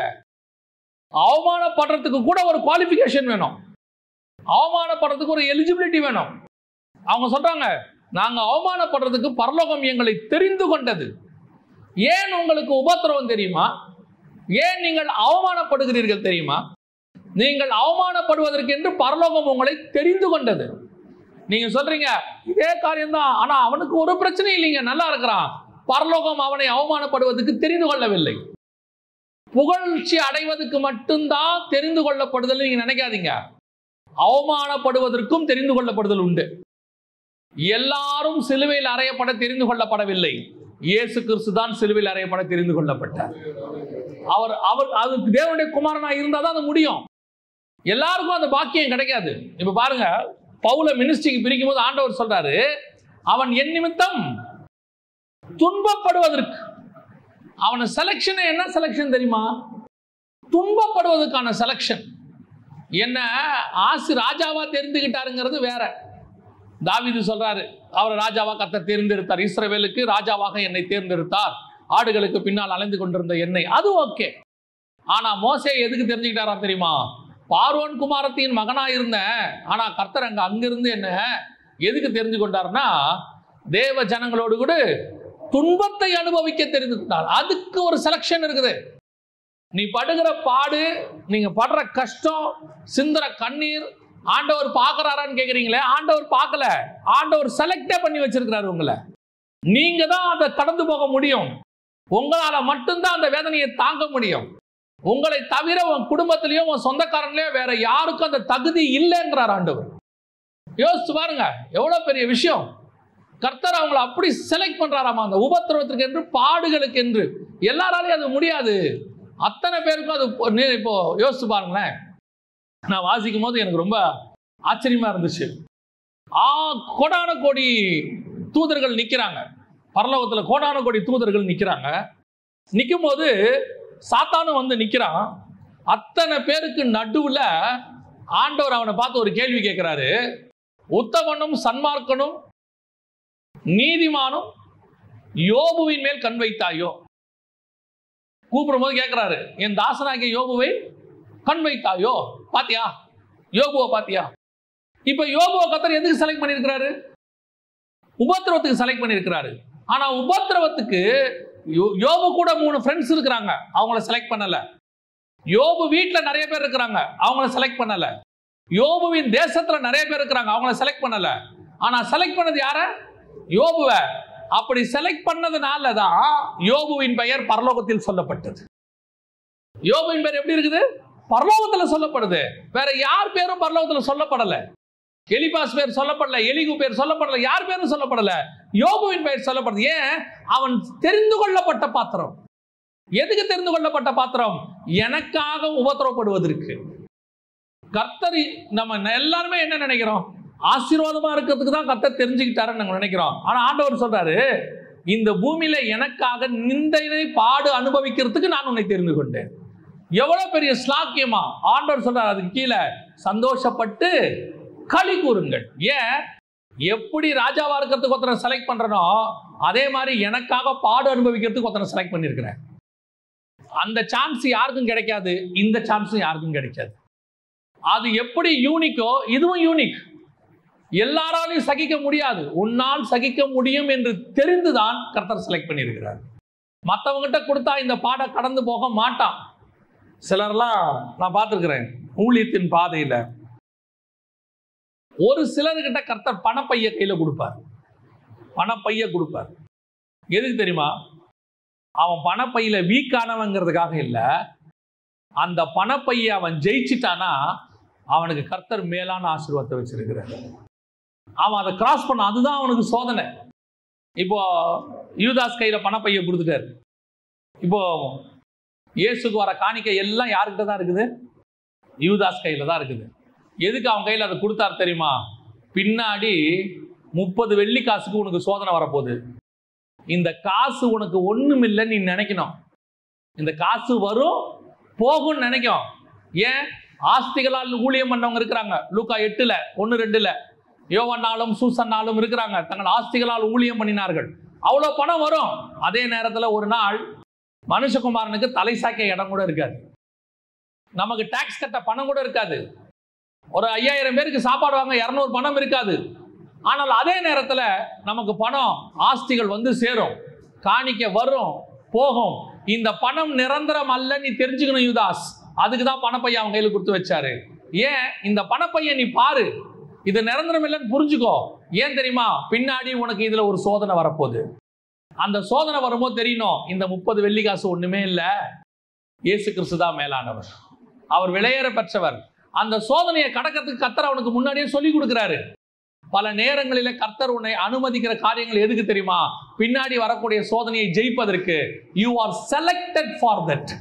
அவமானப்படுறதுக்கு கூட ஒரு குவாலிஃபிகேஷன் வேணும், அவமானப்படுறதுக்கு ஒரு எலிஜிபிலிட்டி வேணும். அவங்க சொல்றாங்க, நாங்கள் அவமானப்படுறதுக்கு பரலோகம் எங்களை தெரிந்து கொண்டது. ஏன் உங்களுக்கு உபத்திரவம் தெரியுமா? ஏன் நீங்கள் அவமானப்படுகிறீர்கள் தெரியுமா? நீங்கள் அவமானப்படுவதற்கு என்று பரலோகம் உங்களை தெரிந்து கொண்டது. நீங்க சொல்றீங்க இதே காரியம்தான், ஆனா அவனுக்கு ஒரு பிரச்சனையும் இல்லைங்க, நல்லா இருக்கிறான். பரலோகம் அவனை அவமானப்படுவதற்கு தெரிந்து கொள்ளவில்லை. புகழ்ச்சி அடைவதற்கு மட்டும்தான் தெரிந்து கொள்ளப்படுதல் நீங்க நினைக்காதீங்க. அவமானப்படுவதற்கும் தெரிந்து கொள்ளப்படுதல் உண்டு. எல்லாரும் சிலுவையில் அறையப்பட தெரிந்து கொள்ளப்படவில்லை, இயேசு கிறிஸ்து தான் சிலுவையில் அறையப்பட தெரிந்து கொள்ளப்பட்டார். அவர் அவர் அதுக்கு தேவனுடைய குமாரனா இருந்தால் தான் அது முடியும். எல்லாருக்கும் அந்த பாக்கியம் கிடைக்காது. இப்ப பாருங்க, பவுல மினிஸ்ட்ரிக்கு பிரிக்கும் போது ஆண்டவர் சொல்றாரு, அவன் என் நிமித்தம் துன்பப்படுவதற்கு. அவன் செலக்ஷன் என்ன செலக்ஷன் தெரியுமா? துன்பப்படுவதற்கான செலக்ஷன். என்ன ஆசு ராஜாவா தெரிந்துகிட்டாருங்கிறது வேற. தாவீது சொல்றாரு, அவரை ராஜாவாக கர்த்தர் தேர்ந்தெடுத்தார், இஸ்ரவேலுக்கு ராஜாவாக என்னை தேர்ந்தெடுத்தார், ஆடுகளுக்கு பின்னால் அலைந்து கொண்டிருந்த என்னை. அது ஓகே. ஆனா மோசே எதுக்கு தெரிஞ்சுக்கிட்டாரா தெரியுமா? பார்வோன் குமாரத்தின் மகனா இருந்தேன், ஆனா கர்த்தர் அங்கிருந்து என்ன எதுக்கு தெரிஞ்சு கொண்டாருன்னா, தேவ ஜனங்களோடு கூட துன்பத்தை அனுபவிக்க தெரிந்து கொண்டார். அதுக்கு ஒரு செலக்ஷன் இருக்குது. நீ படுகிற பாடு, நீங்க படுற கஷ்டம், சிந்துற கண்ணீர் ஆண்டவர் பார்க்கறாரான்னு கேக்குறீங்களே, ஆண்டவர் பார்க்கல. ஆண்டவர் செலக்டே பண்ணி வச்சிருக்கிறாரு உங்களை. நீங்க தான் அதை கடந்து போக முடியும். உங்களால மட்டும்தான் அந்த வேதனையை தாங்க முடியும். உங்களை தவிர உன் குடும்பத்திலயோ உன் சொந்தக்காரன்லயோ வேற யாருக்கும் அந்த தகுதி இல்லைங்கிறார் ஆண்டவர். யோசிச்சு பாருங்க, எவ்வளவு பெரிய விஷயம். கர்த்தர் அவங்களை அப்படி செலக்ட் பண்றாராமா, அந்த உபத்திரவத்திற்கு என்று, பாடுகளுக்கு என்று. எல்லாராலையும் அது முடியாது, அத்தனை பேருக்கும் அது. இப்போ யோசிச்சு பாருங்களேன், நான் வாசிக்கும் போது எனக்கு ரொம்ப ஆச்சரியமா இருந்துச்சு. கோடான கோடி தூதர்கள் நிற்கிறாங்க பரலோகத்தில், கோடான கோடி தூதர்கள் நிற்கிறாங்க. நிற்கும் போது சாத்தானும் வந்து நிற்கிறான். அத்தனை பேருக்கு நடுவில் ஆண்டவர் அவனை பார்த்து ஒரு கேள்வி கேட்கிறாரு, உத்தமனும் சன்மார்க்கனும் நீதிமானும் யோபுவின் மேல் கண் வைத்தாயோ. கூப்பிடும் போது கேட்கிறாரு, என் தாசனாகிய யோபுவை கண் வைத்தாயோ, பாத்தியா யோபுவை பாத்தியா? இப்ப யோபுவை கர்த்தர் எதுக்கு செலக்ட் பண்ணியிருக்கிறாரு? உபத்திரவத்துக்கு செலக்ட் பண்ணியிருக்கிறாரு. ஆனா உபத்திரவத்துக்கு யோபு கூட 3 ஃப்ரெண்ட்ஸ் இருக்கிறாங்க, அவங்கள செலக்ட் பண்ணல. யோபு வீட்டுல நிறைய பேர் இருக்கிறாங்க, அவங்கள செலக்ட் பண்ணல. யோபுவின் தேசத்துல நிறைய பேர் இருக்கிறாங்க, அவங்கள செலக்ட் பண்ணல. ஆனா செலக்ட் பண்ணது யார? யோபுவை. அப்படி செலக்ட் பண்ணதுனால தான் யோபுவின் பெயர் பரலோகத்தில் சொல்லப்பட்டது. யோபுவின் பெயர் எப்படி இருக்குது? பரலோகத்துல சொல்லப்படுது. வேற யார் பேரும் பரலோகத்துல சொல்லப்படல. எலிபாஸ் பேர் சொல்லப்படல, எலிகு பேர் சொல்லப்படல, யார் பேரும் சொல்லப்படல. யோபுவின் பெயர் சொல்லப்படுது. ஏன்? அவன் தெரிந்து கொள்ளப்பட்ட பாத்திரம். எதுக்கு தெரிந்து கொள்ளப்பட்ட பாத்திரம்? எனக்காக உபத்திரப்படுவதற்கு. கர்த்தர் நம்ம எல்லாருமே என்ன நினைக்கிறோம்? ஆசீர்வாதமா இருக்கிறதுக்கு தான் கர்த்தர் தெரிஞ்சுக்கிட்டாருன்னு நாங்கள் நினைக்கிறோம். ஆனா ஆண்டவர் சொல்றாரு, இந்த பூமியில எனக்காக நிந்தையை பாடு அனுபவிக்கிறதுக்கு நான் உன்னை தெரிந்து கொண்டேன். எவ்வளவு பெரிய ஸ்லாக்கியமா ஆண்டவர் சொல்றார். அதுக்கு கீழே சந்தோஷப்பட்டு களி கூறுங்கள். ஏன் எப்படி ராஜாவா இருக்கிறதுக்கு ஒருத்தனை செலக்ட் பண்றனோ அதே மாதிரி எனக்காக பாடு அனுபவிக்கிறதுக்கு ஒருத்தனை செலக்ட் பண்ணியிருக்கிறேன். அந்த சான்ஸ் யாருக்கும் கிடைக்காது, இந்த சான்ஸும் யாருக்கும் கிடைக்காது. அது எப்படி யூனிக்கோ இதுவும் யூனிக், எல்லாராலையும் சகிக்க முடியாது. உன்னால் சகிக்க முடியும் என்று தெரிந்துதான் கர்த்தர் செலக்ட் பண்ணியிருக்கிறார். மற்றவங்கிட்ட கொடுத்தா இந்த பாட கடந்து போக மாட்டான். சிலர்லாம் நான் பார்த்துருக்கிறேன் ஊழியத்தின் பாதையில். ஒரு சிலர்கிட்ட கர்த்தர் பணப்பைய கையில் கொடுப்பார், பணப்பைய கொடுப்பார். எதுக்கு தெரியுமா? அவன் பணப்பையில வீக்கானவங்கிறதுக்காக இல்லை, அந்த பணப்பைய அவன் ஜெயிச்சிட்டானா அவனுக்கு கர்த்தர் மேலான ஆசீர்வாதத்தை வச்சிருக்கிறார். அவன் அதை கிராஸ் பண்ண, அதுதான் அவனுக்கு சோதனை. இப்போ யூதாஸ் கையில பணப்பைய கொடுத்துட்டாரு. இப்போ இயேசுக்கு வர காணிக்கை எல்லாம் யாருக்கிட்ட தான் இருக்குது? யூதாஸ் கையில தான் இருக்குது. எதுக்கு அவன் கையில் அதை கொடுத்தாரு தெரியுமா? பின்னாடி 30 வெள்ளிக்காசுக்கு உனக்கு சோதனை வரப்போகுது. இந்த காசு உனக்கு ஒன்றும் இல்லை நீ நினைக்கணும். இந்த காசு வரும் போகும்னு நினைக்கும். ஏன்? ஆஸ்திகளால் ஊழியம் பண்ணவங்க இருக்கிறாங்க. லூக்கா 8:1-2 யோவன்னாலும் சூசன்னாலும் இருக்கிறாங்க. தங்கள் ஆஸ்திகளால் ஊழியம் பண்ணினார்கள், அவ்வளோ பணம் வரும். அதே நேரத்தில் ஒரு நாள் மனுஷகுமாரனுக்கு தலை சாய்க்க இடம் கூட இருக்காது, நமக்கு டாக்ஸ் கட்ட பணம் கூட இருக்காது, ஒரு 5000 பேருக்கு சாப்பாடு வாங்க 200 பணம் இருக்காது. ஆனால் அதே நேரத்தில் நமக்கு பணம் ஆஸ்திகள் வந்து சேரும், காணிக்க வரும் போகும். இந்த பணம் நிரந்தரம் அல்ல, நீ தெரிஞ்சுக்கணும் யூதாஸ். அதுக்கு தான் பணப்பைய அவன் கையில் கொடுத்து வச்சாரு. ஏன்? இந்த பணப்பைய நீ பாரு, இது நிரந்தரம் இல்லைன்னு புரிஞ்சுக்கோ. ஏன் தெரியுமா? பின்னாடி உனக்கு இதில் ஒரு சோதனை வரப்போகுது. அந்த சோதனை வரும்போது தெரியணும், இந்த 30 வெள்ளிக்காசு ஒன்றுமே இல்லை, இயேசு கிறிஸ்து தான் மேலானவர், அவர் விலையேற பெற்றவர். அந்த சோதனையை கடக்கிறதுக்கு கர்த்தர் அவனுக்கு முன்னாடியே சொல்லி கொடுக்குறாரு. பல நேரங்களில கர்த்தர் உன்னை அனுமதிக்கிற காரியங்கள் எதுக்கு தெரியுமா? பின்னாடி வரக்கூடிய சோதனையை ஜெயிப்பதற்கு. You are selected for that.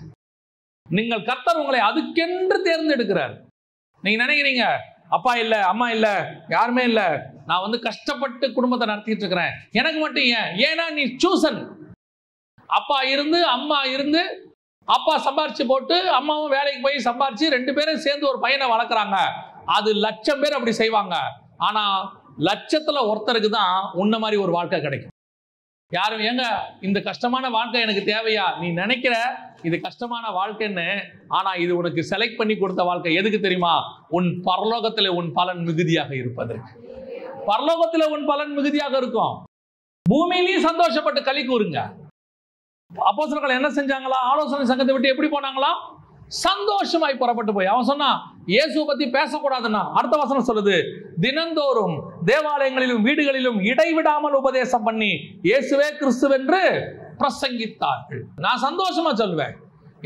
நீங்கள் கர்த்தர் உங்களை அதுக்கென்று தேர்ந்தெடுக்கிறார். நீங்க நினைக்கிறீங்க அப்பா இல்லை அம்மா இல்லை யாருமே இல்லை, நான் வந்து கஷ்டப்பட்டு குடும்பத்தை நடத்திட்டு இருக்கிறேன், எனக்கு மட்டும் ஏன்? ஏன்னா நீ சூசன். அப்பா இருந்து அம்மா இருந்து, அப்பா சம்பாரிச்சு போட்டு அம்மாவும் வேலைக்கு போய் சம்பாரிச்சு 2 பேரும் சேர்ந்து ஒரு பையனை வளர்க்குறாங்க. அது 1,00,000 பேர் அப்படி செய்வாங்க. ஆனா 1,00,000ல் 1 தான் உன்ன மாதிரி ஒரு வாழ்க்கை கிடைக்கும். யாரும் ஏங்க இந்த கஷ்டமான வாழ்க்கை எனக்கு தேவையா? நீ நினைக்கிற இது கஷ்டமான வாழ்க்கைன்னு, ஆனா இது உனக்கு செலக்ட் பண்ணி கொடுத்த வாழ்க்கை. எதுக்கு தெரியுமா? உன் பரலோகத்துல உன் பலன் மிகுதியாக இருப்பதற்கு. பரலோகத்துல உன் பலன் மிகுதியாக இருக்கும். பூமியிலையும் சந்தோஷப்பட்டு களி கூறுங்க. அப்போஸ்தலர்கள் என்ன செஞ்சாங்களா? ஆலோசனை சங்கத்தை விட்டு எப்படி போனாங்களா? சந்தோஷமாய் புறப்பட்டு போய். அவன் சொன்னா இயேசுவை பத்தி பேசக்கூடாதுன்னா, அடுத்த வசனம் சொல்லுது, தினந்தோறும் தேவாலயங்களிலும் வீடுகளிலும் இடைவிடாமல் உபதேசம் பண்ணி இயேசுவே கிறிஸ்துவென்று பிரசங்கித்தார்கள். நான் சந்தோஷமா சொல்வேன்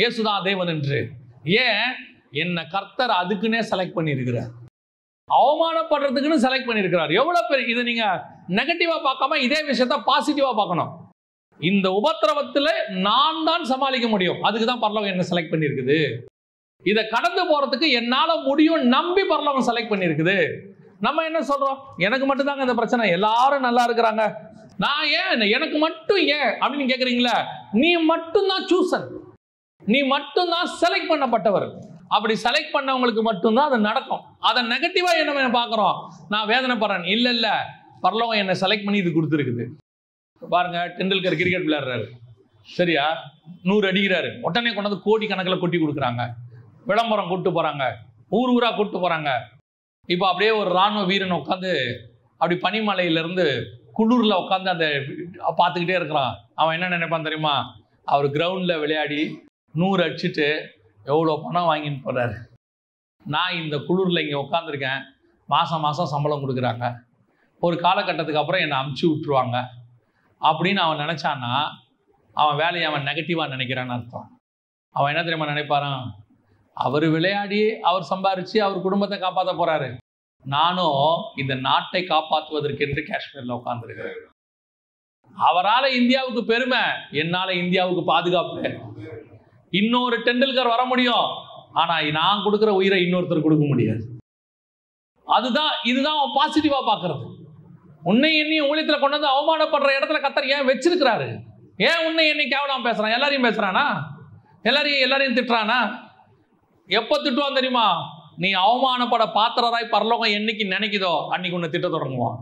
இயேசுதான் தேவன் என்று. ஏன்? என்ன கர்த்தர் அதுக்குன்னே செலக்ட் பண்ணியிருக்கிறார். அவமானப்படுறதுக்குன்னு செலக்ட் பண்ணியிருக்கிறார். எவ்வளவு பேர் இதை நீங்க நெகட்டிவா பார்க்காம இதே விஷயத்த பாசிட்டிவா பார்க்கணும். இந்த உபத்திரவத்தில் நான் தான் சமாளிக்க முடியும், அதுக்கு தான் பரலோகம் என்ன செலக்ட் பண்ணியிருக்குது. இதை கடந்து போறதுக்கு என்னால் முடியும் நம்பி பரலோகம் செலக்ட் பண்ணியிருக்குது. நம்ம என்ன சொல்றோம்? எனக்கு மட்டும்தாங்க இந்த பிரச்சனை, எல்லாரும் நல்லா இருக்கிறாங்க, நான் ஏன் எனக்கு மட்டும் ஏன் அப்படின்னு கேட்குறீங்களா? நீ மட்டும்தான் சூசன், நீ மட்டும்தான் செலக்ட் பண்ணப்பட்டவர். அப்படி செலக்ட் பண்ணவங்களுக்கு மட்டும்தான் அது நடக்கும். அதை நெகட்டிவா என்ன பார்க்குறோம்? நான் வேதனைப்படுறேன். இல்லை இல்லை, பரலோகம் என்னை செலக்ட் பண்ணி இது கொடுத்துருக்குது. பாருங்க, டெண்டுல்கர் கிரிக்கெட் விளையாடுறாரு, சரியா? 100 அடிக்கிறாரு, உடனே கொண்டாந்து கோடி கணக்கில் கொட்டி கொடுக்குறாங்க, விளம்பரம் கூப்பிட்டு போறாங்க, ஊர் ஊரா கூப்பிட்டு போறாங்க. இப்போ அப்படியே ஒரு ராணுவ வீரன் உட்காந்து அப்படி பனிமலையிலிருந்து குளூர்ல உட்காந்து அந்த பார்த்துக்கிட்டே இருக்கிறான். அவன் என்ன நினைப்பான் தெரியுமா? அவர் கிரவுண்ட்ல விளையாடி 100 அடிச்சுட்டு எவ்வளோ பணம் வாங்கின்னு போறாரு, நான் இந்த குளூர்ல இங்கே உட்காந்துருக்கேன், மாசம் மாசம் சம்பளம் கொடுக்குறாங்க, ஒரு காலகட்டத்துக்கு அப்புறம் என்னை அமுச்சு விட்டுருவாங்க அப்படின்னு அவன் நினச்சான்னா அவன் வேலையை அவன் நெகட்டிவாக நினைக்கிறான்னு அர்த்தம். அவன் என்ன தெரியுமா நினைப்பாரான்? அவர் விளையாடி அவர் சம்பாரித்து அவர் குடும்பத்தை காப்பாற்ற போகிறாரு, நானும் இந்த நாட்டை காப்பாற்றுவதற்கென்று காஷ்மீரில் உட்காந்துருக்கிறேன், அவரால் இந்தியாவுக்கு பெருமை, என்னால் இந்தியாவுக்கு பாதுகாப்பு, இன்னொரு டெண்டுல்கர் வர முடியும், ஆனால் நான் கொடுக்குற உயிரை இன்னொருத்தர் கொடுக்க முடியாது. அதுதான், இதுதான் அவன் பாசிட்டிவாக பார்க்குறது. உன்னை என்னை ஊழியத்தில் கொண்டு வந்து அவமானப்படுற இடத்துல கர்த்தர் ஏன் வச்சிருக்கிறாரு? ஏன் உன்னை என்னை கேவலம் பேசுறான், எல்லாரையும் பேசுறானா, எல்லாரையும் திட்டுறானா? எப்ப திட்டுவான் தெரியுமா? நீ அவமானப்பட பாத்திரராய் பரலோகம் என்னைக்கு நினைக்குதோ அன்னைக்கு உன்னை திட்ட தொடங்குவான்.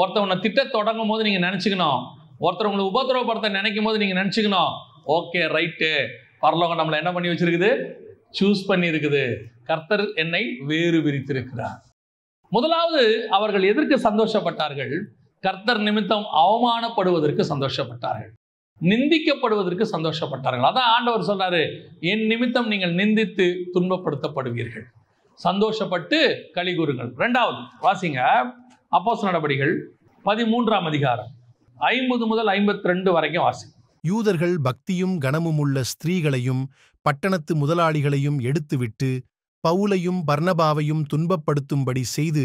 ஒருத்தர் உன்னை திட்ட தொடங்கும் போது நீங்க நினைச்சுக்கணும், ஒருத்தர் உங்களை உபத்திரவப்படுத்த நினைக்கும் போது நீங்க நினைச்சுக்கணும், ஓகே ரைட்டு, பரலோகம் நம்மளை என்ன பண்ணி வச்சிருக்குது, சூஸ் பண்ணி இருக்குது, கர்த்தர் என்னை வேறு விரித்திருக்கிறார். முதலாவது அவர்கள் எதற்கு சந்தோஷப்பட்டார்கள்? கர்த்தர் நிமித்தம் அவமானப்படுவதற்கு சந்தோஷப்பட்டார்கள், நிந்திக்கப்படுவதற்கு சந்தோஷப்பட்டார்கள். அதான் ஆண்டவர் சொல்றாரு, என் நிமித்தம் நீங்கள் நிந்தித்து துன்பப்படுத்தப்படுவீர்கள், சந்தோஷப்பட்டு களி கூறுங்கள். ரெண்டாவது வாசிங்க, அப்போஸ்தலர் நடபடிகள் 13-ம் அதிகாரம் 50 முதல் 52 வரைக்கும் வாசிங்க. யூதர்கள் பக்தியும் கனமும் உள்ள ஸ்திரீகளையும் பட்டணத்து முதலாளிகளையும் எடுத்துவிட்டு பவுலையும் பர்னபாவையும் துன்பப்படுத்தும்படி செய்து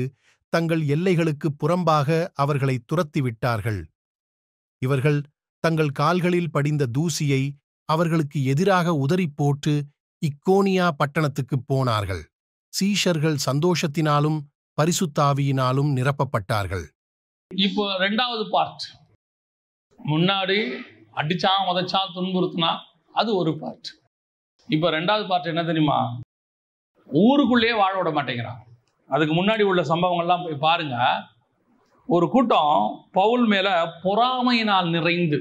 தங்கள் எல்லைகளுக்கு புறம்பாக அவர்களை துரத்திவிட்டார்கள். இவர்கள் தங்கள் கால்களில் படிந்த தூசியை அவர்களுக்கு எதிராக உதறி போட்டு இக்கோனியா பட்டணத்துக்குப் போனார்கள். சீஷர்கள் சந்தோஷத்தினாலும் பரிசுத்தாவியினாலும் நிரப்பப்பட்டார்கள். இப்போ ரெண்டாவது பார்ட், முன்னாடி அடிச்சான் உதச்சான் துன்புறுத்தினா அது ஒரு பார்ட். இப்போ ரெண்டாவது பார்ட் என்ன தெரியுமா? ஊருக்குள்ளேயே வாழ விட மாட்டேங்கிறான். அதுக்கு முன்னாடி உள்ள சம்பவங்கள்லாம் போய் பாருங்க. ஒரு கூட்டம் பவுல் மேல பொறாமையினால் நிறைந்து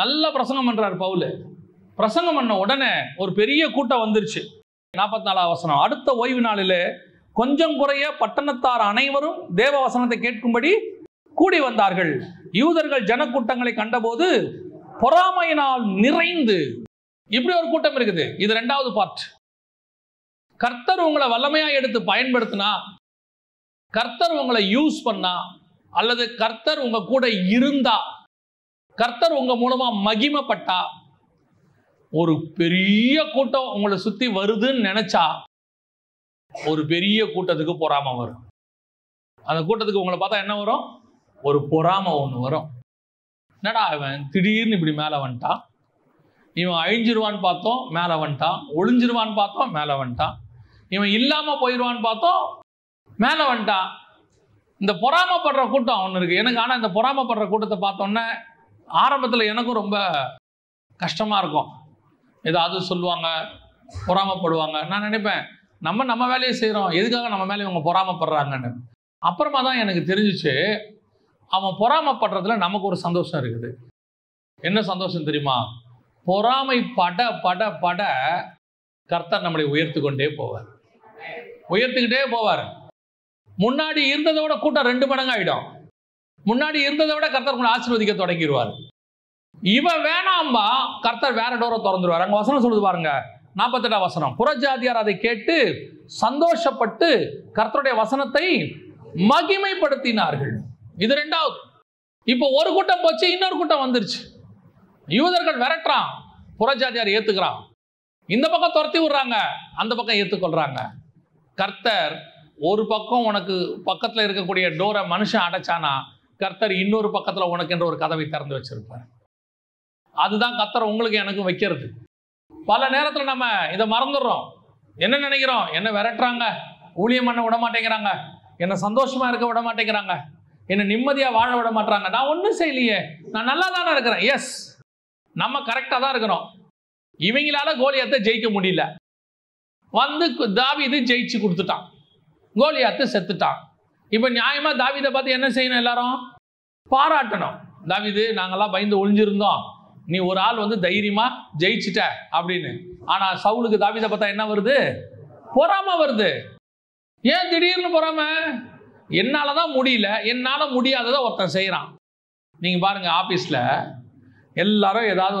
நல்ல பிரசங்கம் பண்றாரு பவுல். பிரசங்கம் பண்ண உடனே ஒரு பெரிய கூட்டம் வந்துருச்சு. 44-வது வசனம், அடுத்த ஓய்வு நாளிலே கொஞ்சம் குறைய பட்டணத்தார் அனைவரும் தேவ வசனத்தை கேட்கும்படி கூடி வந்தார்கள். யூதர்கள் ஜனக்கூட்டங்களை கண்டபோது பொறாமையினால் நிறைந்து, இப்படி ஒரு கூட்டம் இருக்குது. இது ரெண்டாவது பார்ட். கர்த்தர் உங்களை வல்லமையா எடுத்து பயன்படுத்தினா, கர்த்தர் உங்களை யூஸ் பண்ணா, அல்லது கர்த்தர் உங்க கூட இருந்தா, கர்த்தர் உங்க மூலமா மகிமைப்பட்டா, ஒரு பெரிய கூட்டம் உங்களை சுத்தி வருதுன்னு நினைச்சா ஒரு பெரிய கூட்டத்துக்கு பொறாமை வரும். அந்த கூட்டத்துக்கு உங்களை பார்த்தா என்ன வரும்? ஒரு பொறாமை ஒன்று வரும். என்னடா அவன் திடீர்னு இப்படி மேலே வந்துட்டான், இவன் அழிஞ்சிருவான்னு பார்த்தோம் மேலே வந்துட்டான், ஒழிஞ்சிருவான்னு பார்த்தோம் மேலே வந்துட்டான், இவன் இல்லாமல் போயிடுவான்னு பார்த்தோம் மேலே வந்துட்டான். இந்த பொறாமப்படுற கூட்டம் ஒன்று இருக்குது எனக்கு. ஆனால் இந்த பொறாமப்படுற கூட்டத்தை பார்த்தோன்னே ஆரம்பத்தில் எனக்கும் ரொம்ப கஷ்டமாக இருக்கும். ஏதாவது சொல்லுவாங்க, பொறாமப்படுவாங்க. நான் நினைப்பேன் நம்ம வேலையை செய்கிறோம், எதுக்காக நம்ம மேலே இவங்க பொறாமப்படுறாங்கன்னு. அப்புறமா தான் எனக்கு தெரிஞ்சிச்சு, அவன் பொறாமப்படுறதுல நமக்கு ஒரு சந்தோஷம் இருக்குது. என்ன சந்தோஷம் தெரியுமா? பொறாமை பட பட பட கர்த்தர் நம்மளை உயர்த்துக்கிட்டே போவார். முன்னாடி இருந்ததை விட கூட்டம் 2 மடங்கு ஆகிடும். முன்னாடி இருந்ததை விட கர்த்தர் உங்களை ஆசீர்வதிக்க தொடங்கிடுவார். இவன் வேணாம்பா, கர்த்தர் வேற டோரை திறந்துருவார். அங்கே வசனம் சொல்லுது பாருங்க, 48-ம் வசனம், புறஜாதியார் அதை கேட்டு சந்தோஷப்பட்டு கர்த்தருடைய வசனத்தை மகிமைப்படுத்தினார்கள். இது ரெண்டாவது. இப்போ ஒரு கூட்டம் போச்சு, இன்னொரு கூட்டம் வந்துருச்சு. யூதர்கள் விரட்டுறான், புறஜாதியார் ஏத்துக்கிறான், இந்த பக்கம் துரத்தி விடுறாங்க, அந்த பக்கம் ஏத்துக்கொள்றாங்க. கர்த்தர் ஒரு பக்கம் உனக்கு பக்கத்துல இருக்கக்கூடிய டோரை மனுஷன் அடைச்சானா, கர்த்தர் இன்னொரு பக்கத்துல உனக்கு என்ற ஒரு கதவை திறந்து வச்சிருப்பார். அதுதான் கர்த்தர் உங்களுக்கு எனக்கும் வைக்கிறது. பல நேரத்துல நம்ம இதை மறந்துடுறோம். என்ன நினைக்கிறோம்? என்ன விரட்டுறாங்க, ஊழியம் பண்ண விட மாட்டேங்கிறாங்க, என்ன சந்தோஷமா இருக்க விட மாட்டேங்கிறாங்க, என்ன நிம்மதியா வாழ விட மாட்டாங்க, நான் ஒன்றும் செய்யலையே, நான் நல்லா தானே இருக்கிறேன். எஸ், நம்ம கரெக்டாக தான் இருக்கிறோம். இவங்களால கோலியாத்தை ஜெயிக்க முடியல, வந்து தாவீது ஜெயிச்சு கொடுத்துட்டான், கோலியாத்து செத்துட்டான். இப்போ நியாயமா தாவீதை பார்த்து என்ன செய்யணும்? எல்லாரும் பாராட்டணும். தாவீது, நாங்கள்லாம் பயந்து ஒளிஞ்சிருந்தோம், நீ ஒரு ஆள் வந்து தைரியமா ஜெயிச்சுட்ட அப்படின்னு. ஆனால் சவுலுக்கு தாவீதை பார்த்தா என்ன வருது? பொறாம வருது. ஏன் திடீர்னு பொறாம? என்னால் தான் முடியல, என்னால் முடியாததை ஒருத்தன் செய்கிறான். நீங்கள் பாருங்க, ஆஃபீஸில் எல்லாரும் ஏதாவது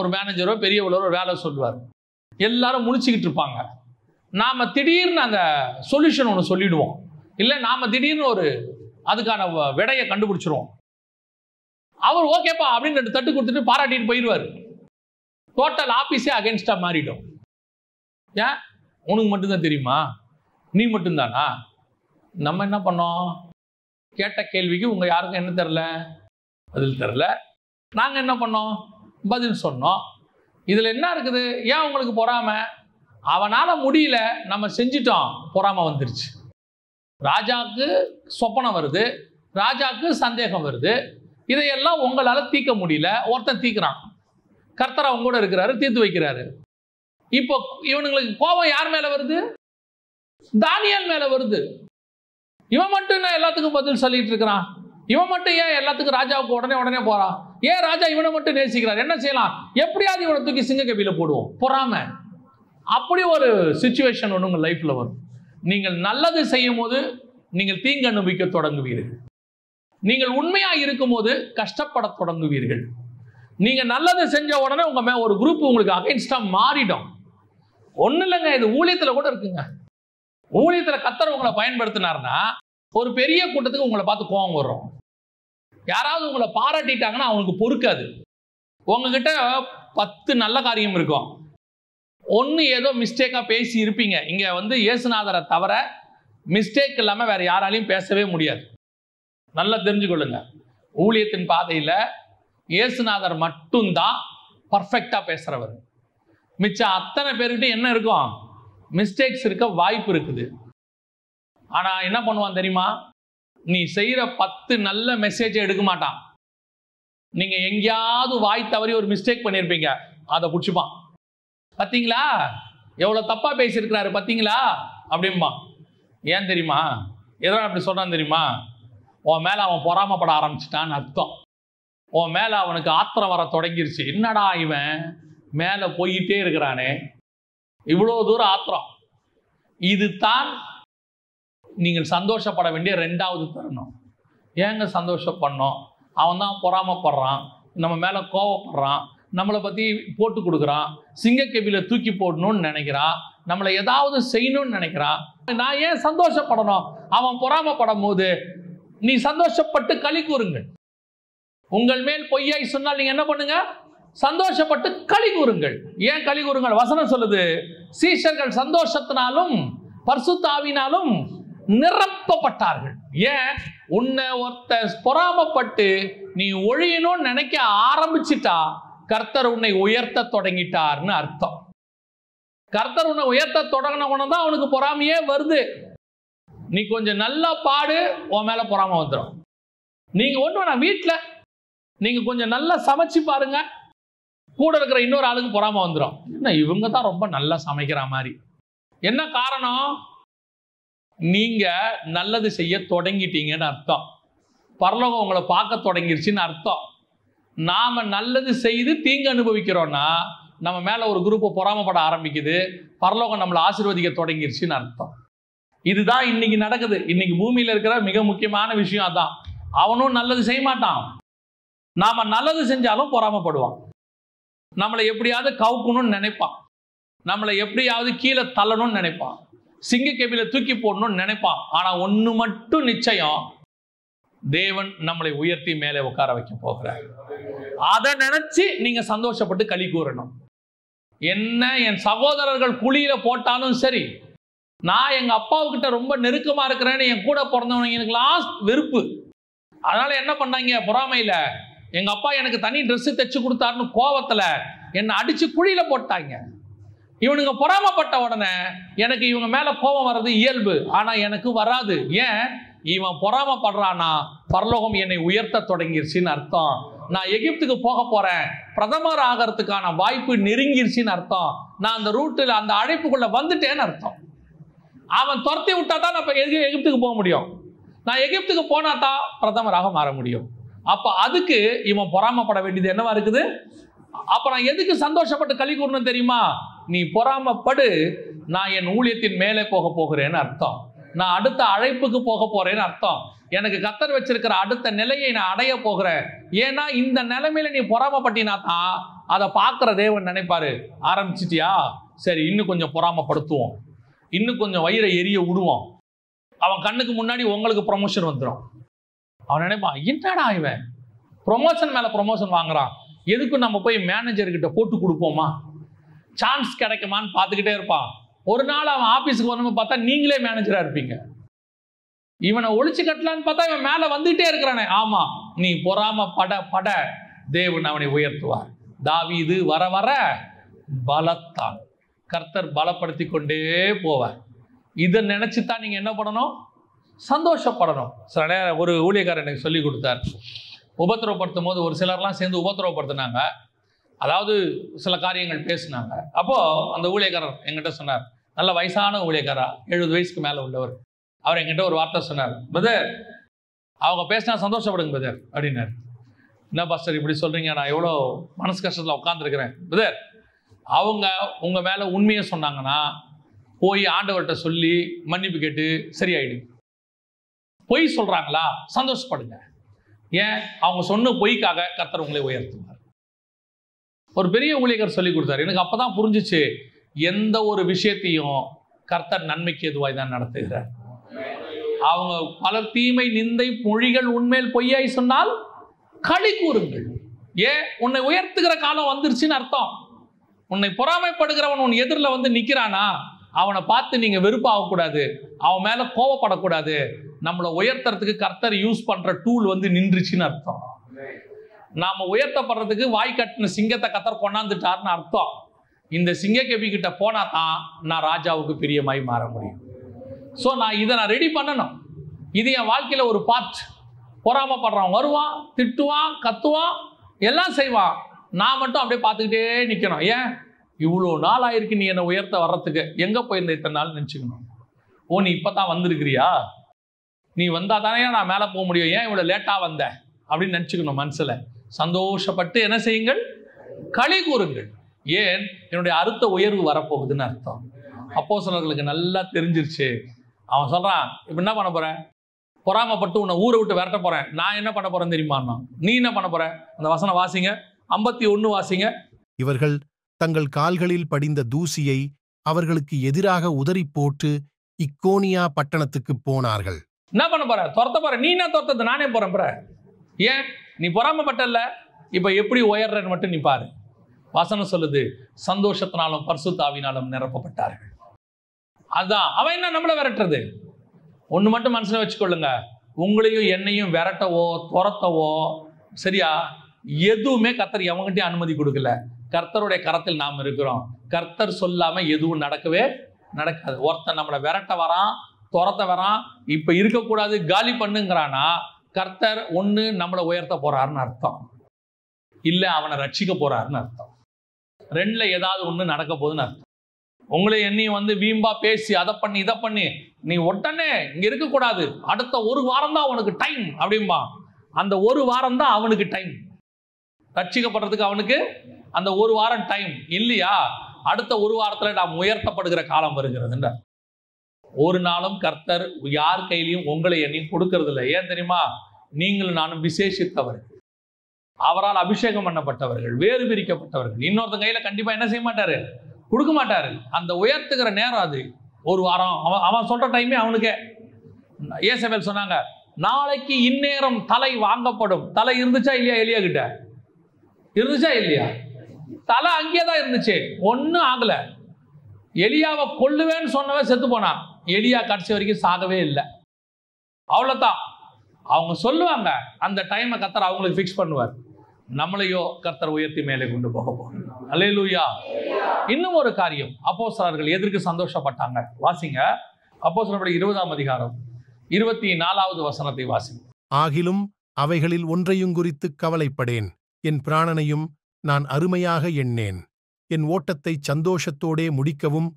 ஒரு மேனேஜரோ பெரியவளோ ஒரு வேலை சொல்லுவார், எல்லாரும் முடிச்சுக்கிட்டு இருப்பாங்க. நாம் திடீர்னு அந்த சொல்யூஷன் ஒன்று சொல்லிவிடுவோம், இல்லை நாம் திடீர்னு ஒரு அதுக்கான விடையை கண்டுபிடிச்சிருவோம். அவர் ஓகேப்பா அப்படின்னு 2 தட்டு கொடுத்துட்டு பாராட்டிட்டு போயிடுவார். டோட்டல் ஆஃபீஸே அகென்ஸ்டாக மாறிடும். ஏன்? உனக்கு மட்டும்தான் தெரியுமா, நீ மட்டும்தானா, நம்ம என்ன பண்ணோம்? கேட்ட கேள்விக்கு உங்கள் யாருக்கும் என்ன தெரில, பதில் தெரில. நாங்கள் என்ன பண்ணோம்? பதில் சொன்னோம். இதில் என்ன இருக்குது? ஏன் உங்களுக்கு பொறாமை? அவனால் முடியல, நம்ம செஞ்சிட்டோம், பொறாமை வந்துருச்சு. ராஜாவுக்கு சொப்பனம் வருது, ராஜாவுக்கு சந்தேகம் வருது, இதையெல்லாம் உங்களால் தீர்க்க முடியல, ஒருத்தன் தீர்க்குறான். கர்த்தர் அவங்க கூட இருக்கிறாரு, தீர்த்து வைக்கிறாரு. இப்போ இவனுங்களுக்கு கோபம் யார் மேல வருது? தானியேல் மேல வருது. இவன் மட்டும் நான் எல்லாத்துக்கும் பதில் சொல்லிட்டு இருக்கிறான், இவன் மட்டும் ஏன் எல்லாத்துக்கும் ராஜாவுக்கு உடனே போறான், ஏன் ராஜா இவனை மட்டும் நேசிக்கிறார், என்ன செய்யலாம், எப்படியாவது இவனை தூக்கி சிங்கக்கவியில போடுவோம், பொறாம. அப்படி ஒரு சிச்சுவேஷன் ஒன்று உங்கள் லைஃப்ல வரும். நீங்கள் நல்லது செய்யும் போது நீங்கள் தீங்கு அனுபவிக்க தொடங்குவீர்கள், நீங்கள் உண்மையா இருக்கும் போது கஷ்டப்பட தொடங்குவீர்கள். நீங்க நல்லது செஞ்ச உடனே உங்க ஒரு குரூப் உங்களுக்கு அகைன்ஸ்டா மாறிடும். ஒண்ணு இல்லைங்க, இது ஊழியத்துல கூட இருக்குங்க. ஊழியத்துல கர்த்தர் உங்களை பயன்படுத்தினார்னா ஒரு பெரிய கூட்டத்துக்கு உங்களை பார்த்து கோபம் வரும். யாராவது உங்களை பாராட்டிட்டாங்கன்னா அவங்களுக்கு பொறுக்காது. உங்ககிட்ட 10 நல்ல காரியம் இருக்கும், ஒன்று ஏதோ மிஸ்டேக்காக பேசி இருப்பீங்க. இங்கே இயேசுநாதரை தவிர மிஸ்டேக் இல்லாமல் வேறு யாராலையும் பேசவே முடியாது. நல்லா தெரிஞ்சுக்கொள்ளுங்க, ஊழியத்தின் பாதையில் இயேசுநாதர் மட்டும்தான் பர்ஃபெக்டாக பேசுகிறவர். மிச்சம் அத்தனை பேருக்கிட்ட என்ன இருக்கும்? மிஸ்டேக்ஸ் இருக்க வாய்ப்பு இருக்குது. ஆனால் என்ன பண்ணுவான் தெரியுமா? நீ செய்கிற 10 நல்ல மெசேஜை எடுக்க மாட்டான். நீங்கள் எங்கேயாவது வாய் தவறி ஒரு மிஸ்டேக் பண்ணியிருப்பீங்க, அதை பிடிச்சிப்பான். பார்த்தீங்களா எவ்வளோ தப்பாக பேசியிருக்கிறாரு, பார்த்தீங்களா அப்படிம்பா. ஏன் தெரியுமா எதோ அப்படி சொல்கிறான் தெரியுமா? உன் மேலே அவன் பொறாமப்பட ஆரம்பிச்சிட்டான்னு அர்த்தம். உன் மேலே அவனுக்கு ஆத்திரம் வர தொடங்கிருச்சு. என்னடா இவன் மேலே போயிட்டே இருக்கிறானே, இவ்வளோ தூரம் ஆத்திரம். இது தான் நீங்கள் சந்தோஷப்பட வேண்டிய 2வது தருணம். ஏங்க சந்தோஷப்படணும்? அவன் தான் பொறாமப்படுறான், நம்ம மேலே கோவப்படுறான், நம்மளை பற்றி போட்டு கொடுக்குறான், சிங்கக்கவியில் தூக்கி போடணும்னு நினைக்கிறான், நம்மளை ஏதாவது செய்யணும்னு நினைக்கிறான். நான் ஏன் சந்தோஷப்படணும்? அவன் பொறாமப்படும் போது நீ சந்தோஷப்பட்டு களி கூறுங்கள். உங்கள் மேல் பொய்யாய் சொன்னால் நீங்கள் என்ன பண்ணுங்க? சந்தோஷப்பட்டு களி கூறுங்கள். ஏன் களி கூறுங்கள்? வசனம் சொல்லுது, சீஷர்கள் சந்தோஷத்தினாலும் பரிசுத்தாவினாலும் நிரப்பப்பட்டார்கள். ஏன்? உன்னை ஒருத்த பொறாமப்பட்டு நீ ஒழியணும்னு நினைக்க ஆரம்பிச்சிட்டா கர்த்தர் உன்னை உயர்த்த தொடங்கிட்டார்னு அர்த்தம். கர்த்தர் உன்னை உயர்த்த தொடங்கினவன தான் அவனுக்கு பொறாமையே வருது. நீ கொஞ்சம் நல்லா பாடு, உன் மேல பொறாம வந்துடும். நீங்க ஒன்று நான் வீட்டில் நீங்க கொஞ்சம் நல்லா சமைச்சு பாருங்க, கூட இருக்கிற இன்னொரு ஆளுக்கு பொறாம வந்துடும். என்ன இவங்க தான் ரொம்ப நல்லா சமைக்கிற மாதிரி. என்ன காரணம்? நீங்க நல்லது செய்ய தொடங்கிட்டீங்கன்னு அர்த்தம். பரலோகம் உங்களை பார்க்க தொடங்கிருச்சுன்னு அர்த்தம். நாம நல்லது செய்து தீங்கு அனுபவிக்கிறோம்னா நம்ம மேல ஒரு குரூப்பை பொறாமப்பட ஆரம்பிக்குது, பரலோகம் நம்மளை ஆசீர்வதிக்க தொடங்கிருச்சுன்னு அர்த்தம். இதுதான் இன்னைக்கு நடக்குது. இன்னைக்கு பூமியில இருக்கிற மிக முக்கியமான விஷயம் அதான். அவனும் நல்லது செய்ய மாட்டான், நாம நல்லது செஞ்சாலும் பொறாமப்படுவான். நம்மளை எப்படியாவது கவுக்கணும்னு நினைப்பான், நம்மளை எப்படியாவது கீழே தள்ளணும்னு நினைப்பான், சிங்கக்கவியில தூக்கி போடணும்னு நினைப்பான். ஆனா ஒண்ணு மட்டும் நிச்சயம், தேவன் நம்மளை உயர்த்தி மேலே உட்கார வைக்க போகிறார். அதை நினைச்சு நீங்க சந்தோஷப்பட்டு களி கூறணும். என்ன என் சகோதரர்கள் குழியில போட்டாலும் சரி, நான் எங்க அப்பாவுக்கிட்ட ரொம்ப நெருக்கமா இருக்கிறேன்னு என் கூட பிறந்தவனுக்கு எனக்கு லாஸ்ட் வெறுப்பு. அதனால என்ன பண்ணாங்க? பொறாமையில எங்க அப்பா எனக்கு தனி ட்ரெஸ் தைச்சு கொடுத்தாருன்னு கோவத்துல என்னை அடிச்சு குழியில போட்டாங்க. இவனுங்க பொறாமப்பட்ட உடனே எனக்கு இவங்க மேல கோபம் வர்றது இயல்பு, ஆனா எனக்கு வராது. ஏன்? இவன் பொறாமப்படுறானா பரலோகம் என்னை உயர்த்த தொடங்கிருச்சுன்னு அர்த்தம். நான் எகிப்துக்கு போக போறேன், பிரதமர் ஆகிறதுக்கான வாய்ப்பு நெருங்கிருச்சுன்னு அர்த்தம். நான் அந்த ரூட்டில் அந்த அழைப்புக்குள்ள வந்துட்டேன்னு அர்த்தம். அவன் துரத்தி விட்டா தான் நான் எகிப்துக்கு போக முடியும், நான் எகிப்துக்கு போனா தான் பிரதமராக மாற முடியும். அப்ப அதுக்கு இவன் பொறாமப்பட வேண்டியது என்னவா இருக்குது? அப்ப நான் எதுக்கு சந்தோஷப்பட்டு களி கூறணும் தெரியுமா? நீ பொறாமப்படு, நான் என் ஊழியத்தின் மேலே போக போகிறேன்னு அர்த்தம், நான் அடுத்த அழைப்புக்கு போக போறேன்னு அர்த்தம், எனக்கு கர்த்தர் வச்சிருக்கிற அடுத்த நிலையை நான் அடைய போகிறேன். ஏன்னா இந்த நிலைமையில நீ பொறாமப்பட்டினா தான் அதை பார்க்குற தேவன் நினைப்பாரு, ஆரம்பிச்சிட்டியா, சரி இன்னும் கொஞ்சம் பொறாமப்படுத்துவோம், இன்னும் கொஞ்சம் வயிறை எரிய விடுவோம், அவன் கண்ணுக்கு முன்னாடி உங்களுக்கு ப்ரொமோஷன் வந்துடும். அவன் நினைப்பான், என்னடா இவன் ப்ரொமோஷன் மேலே ப்ரொமோஷன் வாங்குறான், எதுக்கும் நம்ம போய் மேனேஜர்கிட்ட போட்டு கொடுப்போமா, சான்ஸ் கிடைக்குமான்னு பார்த்துக்கிட்டே இருப்பான். ஒரு நாள் அவன் ஆஃபீஸுக்கு வரணும்னு பார்த்தா நீங்களே மேனேஜராக இருப்பீங்க. இவனை ஒழிச்சு கட்டலான்னு பார்த்தா இவன் மேலே வந்துகிட்டே இருக்கிறானே. ஆமாம், நீ பொறாம பட பட தேவன் அவனை உயர்த்துவார். தாவீது வர வர பலத்தான், கர்த்தர் பலப்படுத்தி கொண்டே போவார். இதை நினச்சித்தான் நீங்கள் என்ன பண்ணணும்? சந்தோஷப்படணும். சில நேரம் ஒரு ஊழியக்காரர் எனக்கு சொல்லி கொடுத்தார், உபத்திரவப்படுத்தும் போது ஒரு சிலர்லாம் சேர்ந்து உபத்திரவப்படுத்தினாங்க. அதாவது சில காரியங்கள் பேசினாங்க. அப்போது அந்த ஊழியக்காரர் என்கிட்ட சொன்னார், நல்ல வயசான ஊழியக்காரா, 70 வயசுக்கு மேலே உள்ளவர். அவர் என்கிட்ட ஒரு வார்த்தை சொன்னார், பிரதர் அவங்க பேசினா சந்தோஷப்படுங்க பிரதர் அப்படின்னார். என்ன பாஸ்டர் இப்படி சொல்கிறீங்க, நான் எவ்வளோ மனசு கஷ்டத்தில் உட்காந்துருக்கிறேன். பிரதர் அவங்க உங்கள் மேலே உண்மையை சொன்னாங்கன்னா போய் ஆண்டவர்கிட்ட சொல்லி மன்னிப்பு கேட்டு சரியாயிடுங்க. பொய் சொல்கிறாங்களா சந்தோஷப்படுங்க, ஏன் அவங்க சொன்ன பொய்க்காக கர்த்தர் உங்களை உயர்த்துவார். ஒரு பெரிய ஊழியர் சொல்லி கொடுத்தாரு, எனக்கு அப்போ தான் புரிஞ்சிச்சு, எந்த ஒரு விஷயத்தையும் கர்த்தர் நன்மைக்கு எதுவாய் தான் நடத்துகிறார். அவங்க பல தீமை, நிந்தை, மொழிகள் உண்மையில் பொய்யாய் சொன்னால் களி கூறுங்கள். ஏன் உன்னை உயர்த்துகிற காலம் வந்துருச்சுன்னு அர்த்தம். உன்னை பொறாமைப்படுகிறவன் உன் எதிரில் வந்து நிற்கிறானா, அவனை பார்த்து நீங்கள் வெறுப்பாகக்கூடாது, அவன் மேலே கோவப்படக்கூடாது. நம்மளை உயர்த்துறதுக்கு கர்த்தர் யூஸ் பண்ணுற டூல் வந்து நின்றுச்சுன்னு அர்த்தம். நாம் உயர்த்தப்படுறதுக்கு வாய் கட்டின சிங்கத்தை கர்த்தர் கொண்டாந்துட்டார்னு அர்த்தம். இந்த சிங்கக்கெபிக்கிட்ட போனால் தான் நான் ராஜாவுக்கு பிரியமாய் மாற முடியும். ஸோ நான் இதை ரெடி பண்ணணும். இது என் வாழ்க்கையில் ஒரு பார்ட். பொறாமப்படுறான் வருவான், திட்டுவான், கத்துவான், எல்லாம் செய்வான். நான் மட்டும் அப்படியே பார்த்துக்கிட்டே நிற்கணும். ஏன் இவ்வளோ நாள் ஆயிருக்கு நீ என்னை உயர்த்த வர்றதுக்கு, எங்கே போயிருந்த இத்தனை நாள் நினச்சிக்கணும். ஓ நீ இப்போ தான் வந்திருக்கிறியா, நீ வந்தால் தானே நான் மேலே போக முடியும், ஏன் இவ்வளோ லேட்டாக வந்த அப்படின்னு நினச்சிக்கணும். மனசில் சந்தோஷப்பட்டு என்ன செய்யுங்கள், களி கூறுங்கள். ஏன் என்னுடைய அடுத்த உயர்வு வரப்போகுதுன்னு அர்த்தம். அப்போஸ்தலர்களுக்கு நல்லா தெரிஞ்சிருச்சு. அவன் சொல்கிறான், இப்போ என்ன பண்ண போகிறேன், பொறாமப்பட்டு உன்னை ஊரை விட்டு விரட்ட போகிறேன். நான் என்ன பண்ண போகிறேன்னு தெரியுமாண்ணா, நீ என்ன பண்ண போகிற, அந்த வசனம் வாசிங்க, 51 வாசிங்க. இவர்கள் தங்கள் கால்களில் படிந்த தூசியை அவர்களுக்கு எதிராக உதறி போட்டு இக்கோனியா பட்டணத்துக்கு போனார்கள். என்ன பண்ண போற, துரத்த போற, நீ என்ன துரத்தது, நானே போறேன். ஏன் நீ பொறாமப்பட்டல்ல, இப்ப எப்படி உயர்றன்னு மட்டும் நீ பாரு. வசனம் சொல்லுது, சந்தோஷத்தினாலும் பரிசுத்த ஆவியினாலும் நிரப்பப்பட்டார்கள். அதுதான் அவன் என்ன நம்மளை விரட்டுறது. ஒன்று மட்டும் மனசுல வச்சுக்கொள்ளுங்க, உங்களையும் என்னையும் விரட்டவோ துரத்தவோ சரியா எதுவுமே கர்த்தர் எவங்கிட்டே அனுமதி கொடுக்கல. கர்த்தருடைய கரத்தில் நாம் இருக்கிறோம். கர்த்தர் சொல்லாமல் எதுவும் நடக்கவே நடக்காது. ஒருத்தன் நம்மளை விரட்ட வரான், துரத்த வரான், இப்போ இருக்கக்கூடாது காலி பண்ணுங்கிறானா, கர்த்தர் ஒன்று நம்மளை உயர்த்த போகிறாருன்னு அர்த்தம், இல்லை அவனை ரட்சிக்க போகிறாருன்னு அர்த்தம். ரெண்டில் ஏதாவது ஒன்று நடக்க போகுதுன்னு அர்த்தம். உங்களை என்னையும் வந்து வீம்பா பேசி அதை பண்ணி இதை பண்ணி நீ உடனே இங்கே இருக்கக்கூடாது, அடுத்த ஒரு வாரம் தான் அவனுக்கு டைம் அப்படிம்பா. அந்த ஒரு வாரம் தான் அவனுக்கு டைம், ரட்சிக்கப்படுறதுக்கு அவனுக்கு அந்த ஒரு வாரம் டைம் இல்லையா. அடுத்த ஒரு வாரத்தில் நாம் உயர்த்தப்படுகிற காலம் வருகிறது. ஒரு நாளும் கர்த்தர் யார் கையிலையும் உங்களை எண்ணியும் கொடுக்கறது இல்லை. ஏன் தெரியுமா, நீங்களும் நானும் விசேஷித்தவர்கள், அவரால் அபிஷேகம் பண்ணப்பட்டவர்கள், வேறு பிரிக்கப்பட்டவர்கள். இன்னொருத்த கையில கண்டிப்பா என்ன செய்ய மாட்டாரு, கொடுக்க மாட்டாரு. அந்த உயர்த்துகிற நேரம் அது ஒரு வாரம். அவன் சொல்ற டைமே அவனுக்கே. ஏசபேல் சொன்னாங்க, நாளைக்கு இந்நேரம் தலை வாங்கப்படும். தலை இருந்துச்சா இல்லையா, எலியா கிட்ட இருந்துச்சா இல்லையா, தலை அங்கே தான் இருந்துச்சு, ஒன்றும் ஆகலை. எலியாவை கொல்லுவேன்னு சொன்னவன் செத்து போனான். எலியா கடைசி வரைக்கும் சாகவே இல்லை. அவ்வளோதான். அவங்க சொல்லுவாங்க, அந்த டைமை கர்த்தர் அவங்களுக்கு ஃபிக்ஸ் பண்ணுவார். நம்மளையோ கர்த்தர் உயர்த்தி மேலே கொண்டு போக போகிறார். அல்லேலூயா. இன்னும் ஒரு காரியம், அப்போஸ்தலர்கள் எதற்கு சந்தோஷப்பட்டாங்க வாசிங்க. அப்போஸ்தலர்களுடைய 20ஆம் அதிகாரம் 24வது வசனத்தை வாசிங்க. ஆகிலும் அவைகளில் ஒன்றையும் குறித்து கவலைப்படேன், என் பிராணனையும் நான் அருமையாக எண்ணேன். என் ஓட்டத்தை சந்தோஷத்தோடே முடிக்கவும்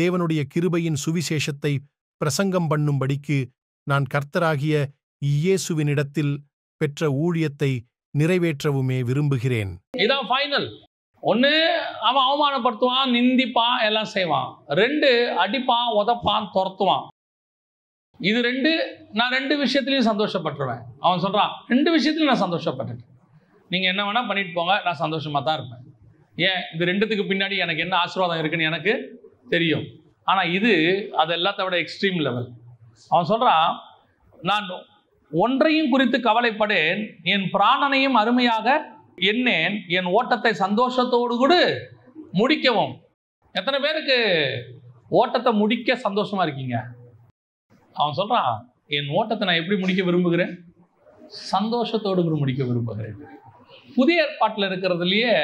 தேவனுடைய கிருபையின் சுவிசேஷத்தை பிரசங்கம் பண்ணும்படிக்கு நான் கர்த்தராகிய இயேசுவினிடத்தில் பெற்ற ஊழியத்தை நிறைவேற்றவுமே விரும்புகிறேன். இதான் ஃபைனல். ஒன்று அவன் அவமானப்படுத்துவான், நிந்திப்பான், எல்லாம் செய்வான். ரெண்டு அடிப்பான், உதப்பான், துரத்துவான். இது ரெண்டு. நான் ரெண்டு விஷயத்துலையும் சந்தோஷப்பட்டுருவேன். அவன் சொல்கிறான், ரெண்டு விஷயத்துலையும் நான் சந்தோஷப்பட்டுட்டேன். நீங்கள் என்ன வேணால் பண்ணிட்டு போங்க, நான் சந்தோஷமாக தான் இருப்பேன். ஏன் இது ரெண்டுத்துக்கு பின்னாடி எனக்கு என்ன ஆசீர்வாதம் இருக்குன்னு எனக்கு தெரியும். ஆனால் இது அது எல்லாத்த விட எக்ஸ்ட்ரீம் லெவல். அவன் சொல்கிறான், நான் ஒன்றையும் குறித்து கவலைப்படேன், என் பிராணனையும் அருமையாக எண்ணேன், என் ஓட்டத்தை சந்தோஷத்தோடு கூட முடிக்கவும். எத்தனை பேருக்கு ஓட்டத்தை முடிக்க சந்தோஷமாக இருக்கீங்க? அவன் சொல்கிறான், என் ஓட்டத்தை நான் எப்படி முடிக்க விரும்புகிறேன், சந்தோஷத்தோடு கூட முடிக்க விரும்புகிறேன். புதிய ஏற்பாட்டில் இருக்கிறதுலையே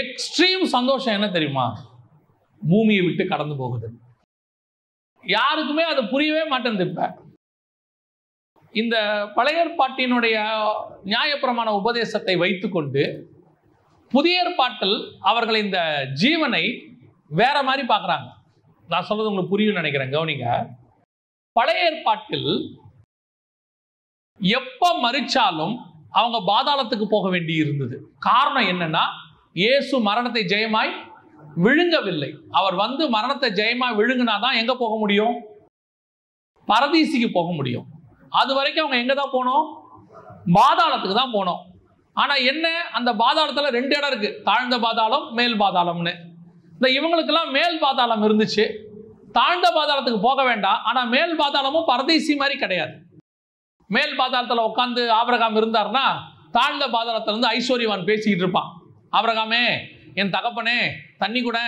எக்ஸ்ட்ரீம் சந்தோஷம் என்ன தெரியுமா, பூமியை விட்டு கடந்து போகுது. யாருக்குமே அது புரியவே மாட்டேங்குது. இப்போ இந்த பழைய ஏற்பாட்டினுடைய நியாயப்பிரமாண உபதேசத்தை வைத்துக்கொண்டு புதிய ஏற்பாட்டில் அவர்கள் இந்த ஜீவனை வேற மாதிரி பார்க்குறாங்க. நான் சொல்றது உங்களுக்கு புரியும் நினைக்கிறேன், கவனிங்க. பழைய ஏற்பாட்டில் எப்ப மறிச்சாலும் அவங்க பாதாளத்துக்கு போக வேண்டி இருந்தது. காரணம் என்னன்னா, இயேசு மரணத்தை ஜெயமாய் விழுங்கவில்லை. அவர் வந்து மரணத்தை ஜெயமாய் விழுங்கினாதான் எங்க போக முடியும்? பரதீசிக்கு போக முடியும். அது வரைக்கும் அவங்க எங்க தான் போனோம்? பாதாளத்துக்கு தான் போனோம். ஆனா என்ன, அந்த பாதாளத்துல ரெண்டு இடம் இருக்கு, தாழ்ந்த பாதாளம் மேல் பாதாளம்னு. இந்த இவங்களுக்கெல்லாம் மேல் பாதாளம் இருந்துச்சு, தாழ்ந்த பாதாளத்துக்கு போக வேண்டாம். ஆனா மேல் பாதாளமும் பரதீசி மாதிரி கிடையாது. மேல் பாதாளத்தில் உட்காந்து ஆபிரகாம் இருந்தார்னா, தாழ்ந்த பாதாளத்துல இருந்து ஐஸ்வர்யவான் பேசிக்கிட்டு இருப்பான். ஆபிரகாமே, என் தகப்பனே, தண்ணி கூட,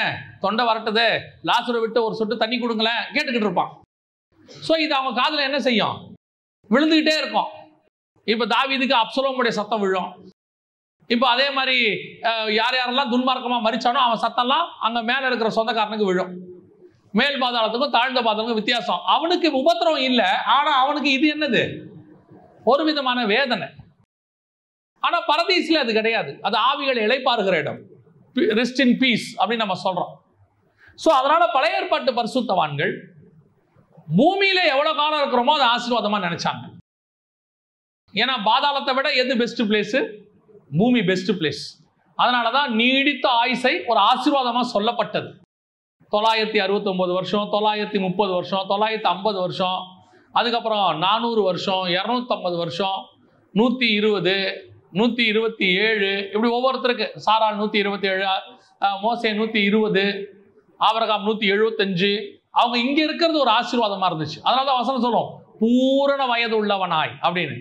தொண்டை வரட்டுது, லாசரை விட்டு ஒரு சொட்டு தண்ணி கொடுங்களேன், கேட்டுக்கிட்டு இருப்பான். ஸோ இது அவங்க காதில் என்ன செய்யும்? விழுந்துக்கிட்டே இருக்கும். இப்போ தாவீதுக்கு அப்சலோமுடைய சத்தம் விழும். இப்போ அதே மாதிரி யார் யாரெல்லாம் துன்மார்க்கமாக மறிச்சானோ அவன் சத்தம்லாம் அங்கே மேலே இருக்கிற சொந்தக்காரனுக்கு விழும். மேல் பாதாளத்துக்கும் தாழ்ந்த பாதாளத்துக்கும் வித்தியாசம். அவனுக்கு உபத்திரம் இல்லை, ஆனால் அவனுக்கு இது என்னது? ஒரு விதமான வேதனை. ஆனால் பரதீசில் அது கிடையாது. அது ஆவிகளை இளைப்பாறுகிற இடம். ரெஸ்ட் இன் பீஸ் அப்படின்னு நம்ம சொல்கிறோம். ஸோ அதனால் பழைய ஏற்பாட்டு பரிசுத்தவான்கள் பூமியில் எவ்வளோ காலம் இருக்கிறோமோ அது ஆசீர்வாதமாக நினச்சாங்க. ஏன்னா பாதாளத்தை விட எது பெஸ்ட் பிளேஸு? பூமி பெஸ்ட் பிளேஸ். அதனால தான் நீடித்த ஆயுசை ஒரு ஆசீர்வாதமாக சொல்லப்பட்டது. 969 வருஷம், 930 வருஷம், 950 வருஷம், அதுக்கப்புறம் 400 வருஷம், 250 வருஷம், 120, 127, இப்படி ஒவ்வொருத்தருக்கு. சாரால் 127, மோசே 120, ஆபிரகாம் 175. அவங்க இங்க இருக்கிறது ஒரு ஆசீர்வாதமா இருந்துச்சு. அதனாலதான் வசனம் சொல்லும், பூரண வயது உள்ளவனாய் அப்படின்னு.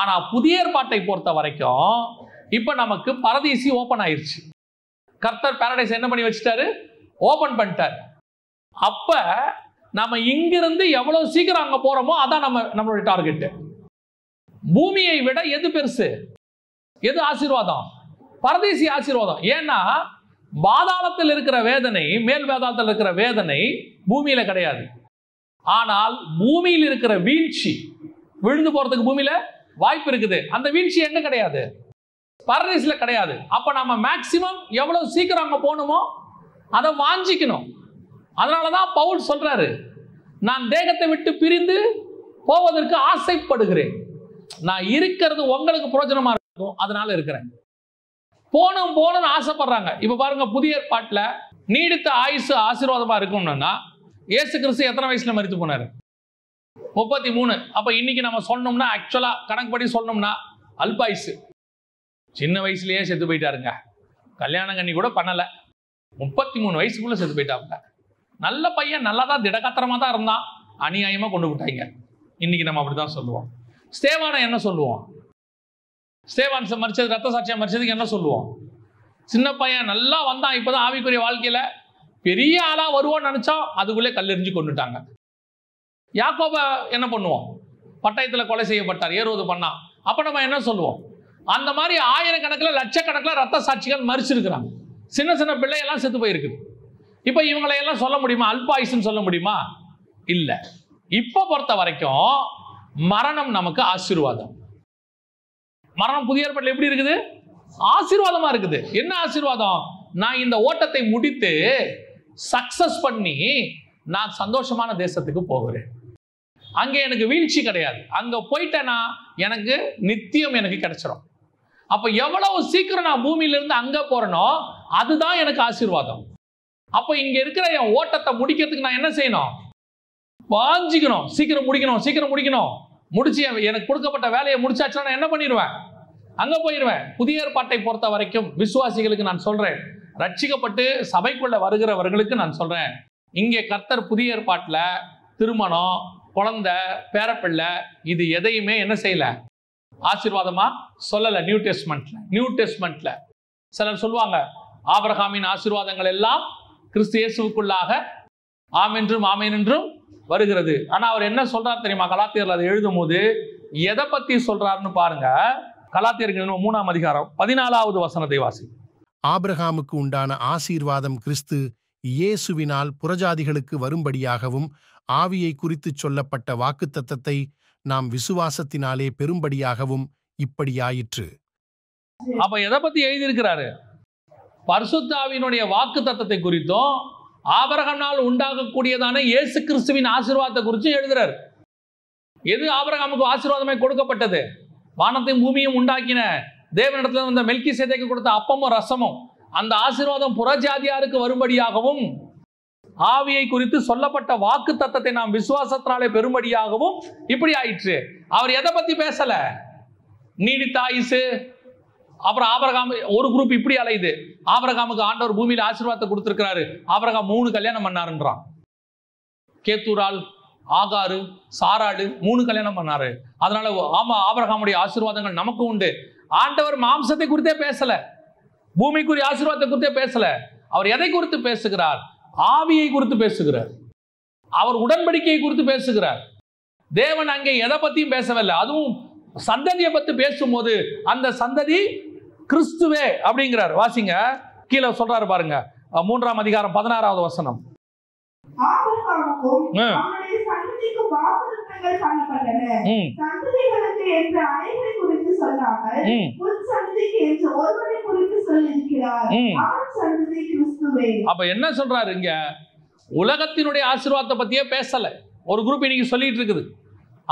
ஆனா புதிய ஏற்பாட்டை பொறுத்த வரைக்கும் இப்ப நமக்கு பரதீசி ஓபன் ஆயிருச்சு. கர்த்தர் பாரடைஸ் என்ன பண்ணி வச்சுட்டாரு? ஓபன் பண்ணிட்டாரு. அப்ப நம்ம இங்கிருந்து எவ்வளவு சீக்கிரம் அங்க போறோமோ அதான் நம்மளுடைய டார்கெட். பூமியை விட எது பெருசு? எது ஆசீர்வாதம்? பரதேசி ஆசீர்வாதம். ஏன்னா பாதாளத்தில் இருக்கிற வேதனை, மேல் பாதாளத்தில் இருக்கிற வேதனை பூமியில கிடையாது. ஆனால் பூமியில் இருக்கிற வீழ்ச்சி, விழுந்து போறதுக்கு பூமியில வாய்ப்பு இருக்குது. அந்த வீழ்ச்சி எங்க கிடையாது? பரதேசில கிடையாது. அப்ப நம்ம மேக்சிமம் எவ்வளவு சீக்கிரம் அங்க போகணுமோ அதை வாஞ்சிக்கணும். அதனாலதான் பவுல் சொல்றாரு, நான் தேகத்தை விட்டு பிரிந்து போவதற்கு ஆசைப்படுகிறேன். நான் இருக்கிறது உங்களுக்கு பிரயோஜனமா இருக்கும், அதனால இருக்கிறேன். போகணும்னு ஆசைப்படுறாங்க. இப்ப பாருங்க, புதிய ஏற்பாட்டுல நீடித்த ஆயுசு ஆசீர்வாதமா இருக்கும்னா, இயேசு கிறிஸ்து எத்தனை வயசுல மரித்து போனாரு? 33. அப்ப இன்னைக்கு நம்ம சொன்னோம்னா, ஆக்சுவலா கணக்கு படி சொன்னோம்னா, அல்பாயுசு. சின்ன வயசுலயே செத்து போயிட்டாருங்க. கல்யாணம் கண்ணி கூட பண்ணல, 33 வயசுக்குள்ள செத்து போயிட்டாங்க. நல்ல பையன், நல்லா தான், திடகாத்திரமா தான் இருந்தான். அநியாயமா கொண்டு விட்டாங்க. இன்னைக்கு நம்ம அப்படிதான் சொல்லுவோம். ஸ்தேவானை என்ன சொல்லுவோம்? ஸ்தேவான் மரிச்சது, ரத்த சாட்சியா மரிச்சதுக்கு என்ன சொல்லுவோம்? சின்ன பையன், நல்லா வந்தான், இப்பதான் ஆவிக்குரிய வாழ்க்கையில பெரிய ஆளா வருவோம்னு நினைச்சோம், அதுக்குள்ளே கல்லெறிஞ்சு கொண்டுட்டாங்க. யாக்கோப என்ன பண்ணுவோம்? பட்டயத்துல கொலை செய்யப்பட்டார், ஏரோது பண்ணான். அப்ப நம்ம என்ன சொல்லுவோம்? அந்த மாதிரி ஆயிரக்கணக்கில், லட்சக்கணக்கில் ரத்த சாட்சிகள் மரிச்சிருக்கிறாங்க. சின்ன சின்ன பிள்ளையெல்லாம் செத்து போயிருக்கு. இப்ப இவங்களையெல்லாம் சொல்ல முடியுமா அல்பாயுசுன்னு? சொல்ல முடியுமா? இல்ல. இப்ப பொறுத்த வரைக்கும் மரணம் நமக்கு ஆசீர்வாதம். மரணம் புதிய ஏற்பாட்டில் எப்படி இருக்குது? ஆசீர்வாதமா இருக்குது. என்ன ஆசீர்வாதம்? நான் இந்த ஓட்டத்தை முடித்து சக்சஸ் பண்ணி நான் சந்தோஷமான தேசத்துக்கு போகிறேன். அங்கே எனக்கு வீழ்ச்சி கிடையாது. அங்க போயிட்டேன்னா எனக்கு நித்தியம் எனக்கு கிடைச்சிடும். அப்ப எவ்வளவு சீக்கிரம் நான் பூமியிலிருந்து அங்க போறேனோ அதுதான் எனக்கு ஆசீர்வாதம். அப்ப இங்க இருக்கிற என் ஓட்டத்தை முடிக்கிறதுக்கு நான் என்ன செய்யணும்? வாஞ்சிக்கணும். சீக்கிரம் முடிக்கணும், சீக்கிரம் முடிக்கணும். முடிச்சு எனக்கு கொடுக்கப்பட்ட வேலையை முடிச்சாச்சுன்னா நான் என்ன பண்ணிடுவேன்? அங்க போயிடுவேன். புதிய ஏற்பாட்டை பொறுத்த வரைக்கும் விசுவாசிகளுக்கு நான் சொல்றேன், ரட்சிக்கப்பட்டு சபைக்குள்ள வருகிறவர்களுக்கு நான் சொல்றேன், இங்கே கர்த்தர் புதிய ஏற்பாட்டில் திருமணம், குழந்தை, பேரப்பிள்ளை இது எதையுமே என்ன செய்யல? ஆசீர்வாதமா சொல்லலை. நியூ டெஸ்ட்மெண்ட்ல சிலர் சொல்லுவாங்க, ஆபிரகாமின் ஆசீர்வாதங்கள் எல்லாம் கிறிஸ்து இயேசுவுக்குள்ளாக ஆமென்றும் ஆமென்றும் வருகிறது. ஆனா அவர் என்ன சொல்றாரு தெரியுமா? கலாத்தியர்ல அதை எழுதும் போது எதை பத்தி சொல்றாருன்னு பாருங்க. கலாத்தியர்கள் 3:14 வாசி. ஆபிரகாமுக்கு உண்டான ஆசீர்வாதம் கிறிஸ்து இயேசுவினால் புறஜாதிகளுக்கு வரும்படியாகவும், ஆவியை குறித்து சொல்லப்பட்ட வாக்குத்தத்தத்தை நாம் விசுவாசத்தினாலே பெரும்படியாகவும் இப்படியாயிற்று. அப்ப எதை பத்தி எழுதியிருக்கிறாரு? பரிசுத்த ஆவியினுடைய வாக்குத்தத்தத்தை குறித்தும் ஆபிரகாமினால் உண்டாகக்கூடியதான இயேசு கிறிஸ்துவின் ஆசீர்வாதத்தை குறித்து எழுதுறார். எது ஆபிரகாமுக்கு ஆசீர்வாதமாய் கொடுக்கப்பட்டது? வானத்தையும் பூமியும் உண்டாக்கின தேவனிடத்துல வந்த மெல்கிசேதேக்கு கொடுத்த அப்பமும் ரசமும் அந்த ஆசீர்வாதம் புறஜாதியாருக்கு வரும்படியாகவும் ஆவியை குறித்து சொல்லப்பட்ட வாக்கு தத்தத்தை நாம் விசுவாசத்தினாலே பெறும்படியாகவும் இப்படி ஆயிற்று. அவர் எதை பத்தி பேசல? நீடித்த ஆயுசு. அப்புறம் ஆபிரகாம் ஒரு குரூப் இப்படி அலையுது, ஆபிரகாமுக்கு ஆண்டவர் பூமியில ஆசீர்வாதத்தை கொடுத்திருக்கிறாரு, ஆபிரகாம் 3 கல்யாணம் பண்ணாருன்றான். கேத்தூரால் ஆகாரு சாராடு 3 கல்யாணம் பண்ணாரு. அதனால ஆமா ஆபிரகாமுடைய ஆசீர்வாதங்கள் நமக்கு உண்டு. ஆண்டவர் மாம்சத்தை குறித்தே பேசல, பூமிக்குரிய ஆசீர்வாதத்தை குறித்தே பேசல. அவர் எதை குறித்து பேசுகிறார்? ஆவியை குறித்து பேசுகிறார், அவர் உடன்படிக்கையை குறித்து பேசுகிறார். தேவன் அங்கே எதை பத்தியும் பேசவில்லை. அதுவும் சந்ததியை பத்தி பேசும்போது அந்த சந்ததி கிறிஸ்துவே அப்படிங்கிறார். வாசிங்க, கீழே சொல்றாரு பாருங்க, 3ஆம் அதிகாரம் 16வது வசனம். அப்ப என்ன சொல்றாரு இங்க? உலகத்தினுடைய ஆசீர்வாதத்தை பத்தியே பேசல. ஒரு குரூப் இன்னைக்கு சொல்லிட்டு இருக்குது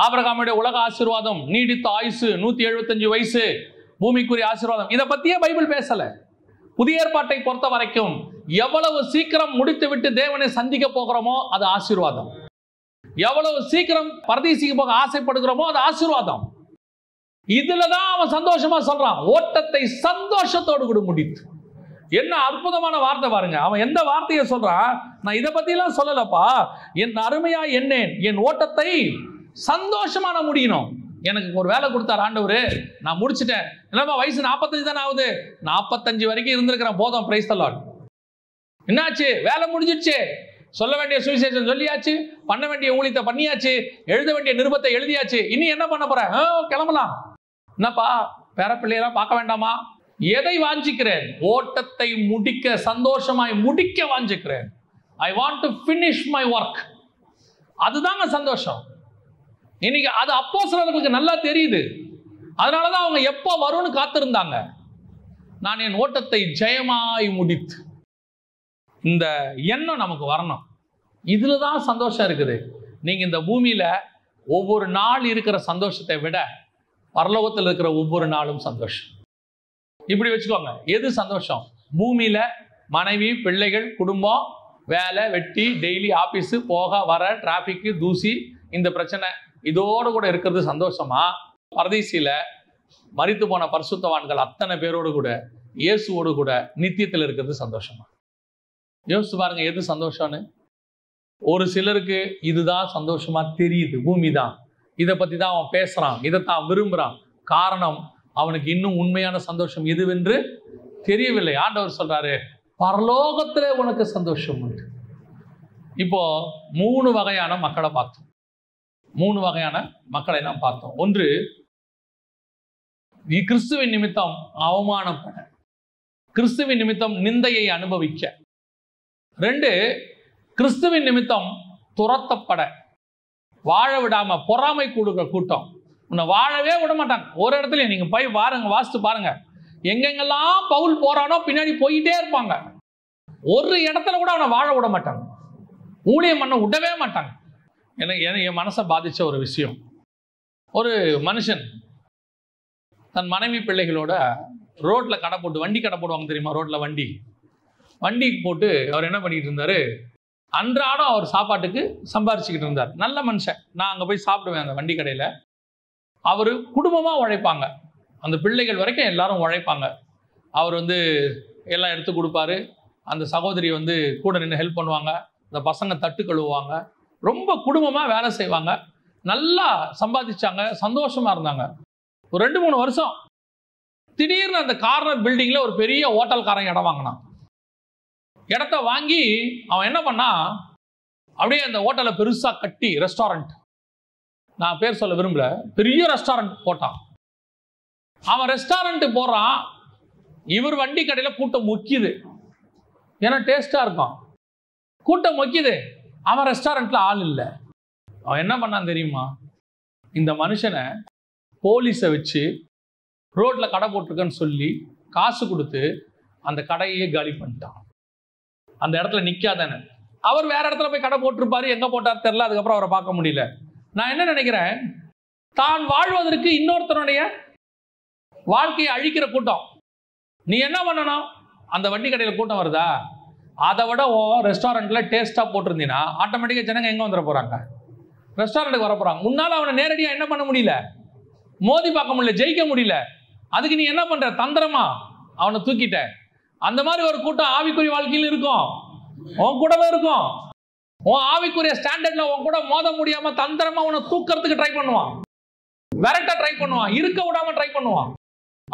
ஆபிரகாமுடைய உலக ஆசீர்வாதம், நீடித்த ஆயுசு, 175 வயசு, பூமிக்குரிய ஆசீர்வாதம், இதை பத்தியே பைபிள் பேசல. புதிய ஏற்பாட்டை பொறுத்த வரைக்கும் எவ்வளவு சீக்கிரம் முடித்து விட்டு தேவனை சந்திக்க போகிறோமோ அது ஆசீர்வாதம். எவ்வளவு சீக்கிரம் பரதீசிக்கு போக ஆசைப்படுகிறோமோ அது ஆசீர்வாதம். இதுலதான் அவன் சந்தோஷமா சொல்றான், ஓட்டத்தை சந்தோஷத்தோடு கூட முடித்து. என்ன அற்புதமான வார்த்தை பாருங்க. அவன் எந்த வார்த்தையை சொல்றான்? நான் இதை பத்தி எல்லாம் சொல்லலப்பா, என் அருமையா என்னேன், என் ஓட்டத்தை சந்தோஷமா நான் முடியணும். எனக்கு ஒரு வேலை கொடுத்தார் ஆண்டவரு, நான் முடிச்சுட்டேன். என்னப்பா வயசு 45 தானே ஆகுது, 45 வரைக்கும் இருந்திருக்கிறேன் போதும், பிரைஸ் தி லார்ட். என்னாச்சு? வேலை முடிஞ்சிடுச்சு, சொல்ல வேண்டிய சுவிசேஷம் சொல்லியாச்சு, பண்ண வேண்டிய ஊழியத்தை பண்ணியாச்சு, எழுத வேண்டிய நிருபத்தை எழுதியாச்சு, இனி என்ன பண்ண போறேன்? கிளம்பலாம். என்னப்பா பேர பிள்ளையெல்லாம் பார்க்க வேண்டாமா? எதை வாஞ்சிக்கிறேன்? ஓட்டத்தை முடிக்க, சந்தோஷமாய் முடிக்க வாஞ்சிக்கிறேன். I want to finish my work. அதுதாங்க சந்தோஷம். இன்னைக்கு அது அப்போஸ்தலர்களுக்கு நல்லா தெரியுது. அதனாலதான் அவங்க எப்போ வரும்னு காத்திருந்தாங்க. நான் என் ஓட்டத்தை ஜெயமாய் முடித்து, இந்த எண்ணம் நமக்கு வரணும். இதுல தான் சந்தோஷம் இருக்குது. நீங்க இந்த பூமியில ஒவ்வொரு நாள் இருக்கிற சந்தோஷத்தை விட பரலோகத்தில் இருக்கிற ஒவ்வொரு நாளும் சந்தோஷம். இப்படி வச்சுக்கோங்க, எது சந்தோஷம்? பூமியில மனைவி, பிள்ளைகள், குடும்பம், வேலை வெட்டி, டெய்லி ஆபீஸ் போக வர, டிராபிக், தூசி, இந்த பிரச்சனை, இதோடு கூட இருக்கிறது சந்தோஷமா? பரதீசில மரித்து போன பரிசுத்தவான்கள் அத்தனை பேரோடு கூட இயேசுவோடு கூட நித்தியத்தில் இருக்கிறது சந்தோஷமா? யோசிச்சு பாருங்க, எது சந்தோஷம்னு. ஒரு சிலருக்கு இதுதான் சந்தோஷமா தெரியுது, பூமி தான், இதை பத்தி தான் அவன் பேசுறான், இதைத்தான் விரும்புறான். காரணம், அவனுக்கு இன்னும் உண்மையான சந்தோஷம் எதுவென்று தெரியவில்லை. ஆண்டவர் சொல்றாரு, பரலோகத்துல உனக்கு சந்தோஷம் உண்டு. இப்போ 3 வகையான மக்களை நாம் பார்த்தோம். ஒன்று, கிறிஸ்துவின் நிமித்தம் அவமானப்பட, கிறிஸ்துவின் நிமித்தம் நிந்தையை அனுபவிக்க. 2, கிறிஸ்துவின் நிமித்தம் துரத்தப்பட, வாழ விடாம பொறாமை கூடுகிற கூட்டம். உன்னை வாழவே விட மாட்டாங்க. ஒரு இடத்துல நீங்க போய் பாருங்க, வாசித்து பாருங்க, எங்கெங்கெல்லாம் பவுல் போறானோ பின்னாடி போயிட்டே இருப்பாங்க. ஒரு இடத்துல கூட அவனை வாழ விட மாட்டாங்க, ஊழியம் பண்ண விடவே மாட்டாங்க. என் மனசை பாதிச்ச ஒரு விஷயம், ஒரு மனுஷன் தன் மனைவி பிள்ளைகளோட ரோட்ல கடை போட்டு, வண்டி கடை போடுவாங்க தெரியுமா, ரோட்ல வண்டி போட்டு அவர் என்ன பண்ணிட்டு இருந்தாரு? அன்றாடம் அவர் சாப்பாட்டுக்கு சம்பாரிச்சுக்கிட்டு இருந்தார். நல்ல மனுஷன், நான் அங்கே போய் சாப்பிடுவேன் அந்த வண்டி கடையில். அவர் குடும்பமாக உழைப்பாங்க, அந்த பிள்ளைகள் வரைக்கும் எல்லாரும் உழைப்பாங்க. அவர் எல்லாம் எடுத்து கொடுப்பாரு, அந்த சகோதரி கூட நின்று ஹெல்ப் பண்ணுவாங்க, அந்த பசங்க தட்டு கழுவுவாங்க, ரொம்ப குடும்பமாக வேலை செய்வாங்க. நல்லா சம்பாதிச்சாங்க, சந்தோஷமாக இருந்தாங்க. ஒரு 2-3 வருஷம் திடீர்னு அந்த கார்னர் பில்டிங்கில் ஒரு பெரிய ஹோட்டல்காரன் இடம் வாங்கினான். இடத்த வாங்கி அவன் என்ன பண்ணா, அப்படியே அந்த ஹோட்டலை பெருசாக கட்டி, ரெஸ்டாரண்ட், நான் பேர் சொல்ல விரும்பல, பெரிய ரெஸ்டாரண்ட் போட்டான். அவன் ரெஸ்டாரண்ட்டு போகிறான், இவர் வண்டி கடையில் கூட்டம் மொக்கிது, ஏன்னா டேஸ்ட்டாக இருக்கும், கூட்டம் மொக்கிது. அவன் ரெஸ்டாரண்ட்டில் ஆள் இல்லை. அவன் என்ன பண்ணான் தெரியுமா? இந்த மனுஷனை போலீஸை வச்சு ரோட்டில் கடை போட்டிருக்கன்னு சொல்லி காசு கொடுத்து அந்த கடையே காலி பண்ணிட்டான். அந்த இடத்துல நிற்காதானே, அவர் வேற இடத்துல போய் கடை போட்டிருப்பாரு, எங்கே போட்டார் தெரில, அதுக்கப்புறம் அவரை பார்க்க முடியல. நான் என்ன நினைக்கிறேன், தான் வாழ்வதற்கு இன்னொருத்தனுடைய வாழ்க்கையை அழிக்கிற கூட்டம். நீ என்ன பண்ணணும், அந்த வண்டி கடையில் கூட்டம் வருதா, அதை விட ஓ ரெஸ்டாரண்ட்டில் டேஸ்ட்டாக போட்டிருந்தீங்கன்னா ஆட்டோமேட்டிக்காக ஜனங்க எங்கே வந்துட போகிறாங்க, ரெஸ்டாரண்ட்டுக்கு வர போகிறாங்க. முன்னால் அவனை நேரடியாக என்ன பண்ண முடியல, மோதி பார்க்க முடியல, ஜெயிக்க முடியல. அதுக்கு நீ என்ன பண்ணுற, தந்திரமா அவனை தூக்கிட்ட. அந்த மாதிரி ஒரு கூட்டம் ஆவிக்குரிய வாழ்க்கையில் இருக்கும், உன் கூடவே இருக்கும். உன் ஆவிக்குரிய ஸ்டாண்டர்டில் உன் கூட மோத முடியாமல் தந்திரமா அவனை தூக்கிறதுக்கு ட்ரை பண்ணுவான், விரட்ட ட்ரை பண்ணுவான், இருக்க விடாம ட்ரை பண்ணுவான்,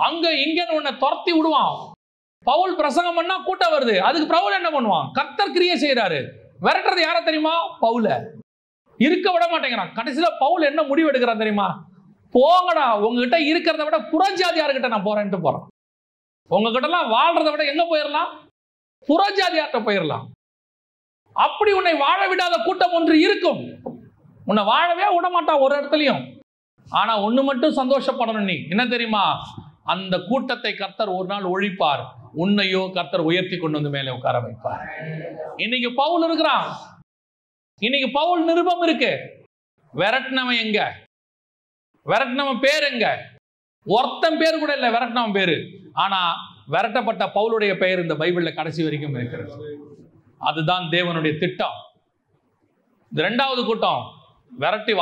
அங்க இங்க உன்னை துரத்தி விடுவான். பவுல் பிரசங்கம் பண்ணா கூட்டம் வருது, அதுக்கு பவுல் என்ன பண்ணுவான், கர்த்தர் கிரியை செய்யறாரு. விரட்டுறது யார தெரியுமா, பவுல. இருக்க விட மாட்டேங்கிறான். கடைசியில் பவுல் என்ன முடிவு எடுக்கிறான் தெரியுமா, போங்கடா, உங்ககிட்ட இருக்கிறத விட புறஜாதியார்கிட்ட நான் போறேன்ட்டு போறான். உங்ககிட்டலாம் வாழ்றதை விட எங்க போயிடலாம், புறஜாதியார்கிட்ட போயிடலாம். அப்படி உன்னை வாழ விடாத கூட்டம் ஒன்று இருக்கும். உன்னை வாழவே விடமாட்டான் ஒரு இடத்துலையும். ஆனா ஒண்ணு மட்டும் சந்தோஷப்படணும், நீ என்ன தெரியுமா, அந்த கூட்டத்தை கர்த்தர் ஒரு நாள் ஒழிப்பார், உன்னையோ கர்த்தர் உயர்த்தி கொண்டு வந்து மேலே உட்கார வைப்பார். இன்னைக்கு பவுல் இருக்கிறான், இன்னைக்கு பவுல் நிருபம் இருக்கு. விரட்டினவன் எங்க, விரட்டினவன் பேர் எங்க, ஒருத்தன் பேர் கூட இல்லை விரட்டினவன் பேரு. ஆனா விரட்டப்பட்ட பவுலுடைய பெயர் இந்த பைபிள்ல கடைசி வரைக்கும் இருக்கிறது. அதுதான் தேவனுடைய திட்டம். இந்த ரெண்டாவது கூட்டம் விரட்டி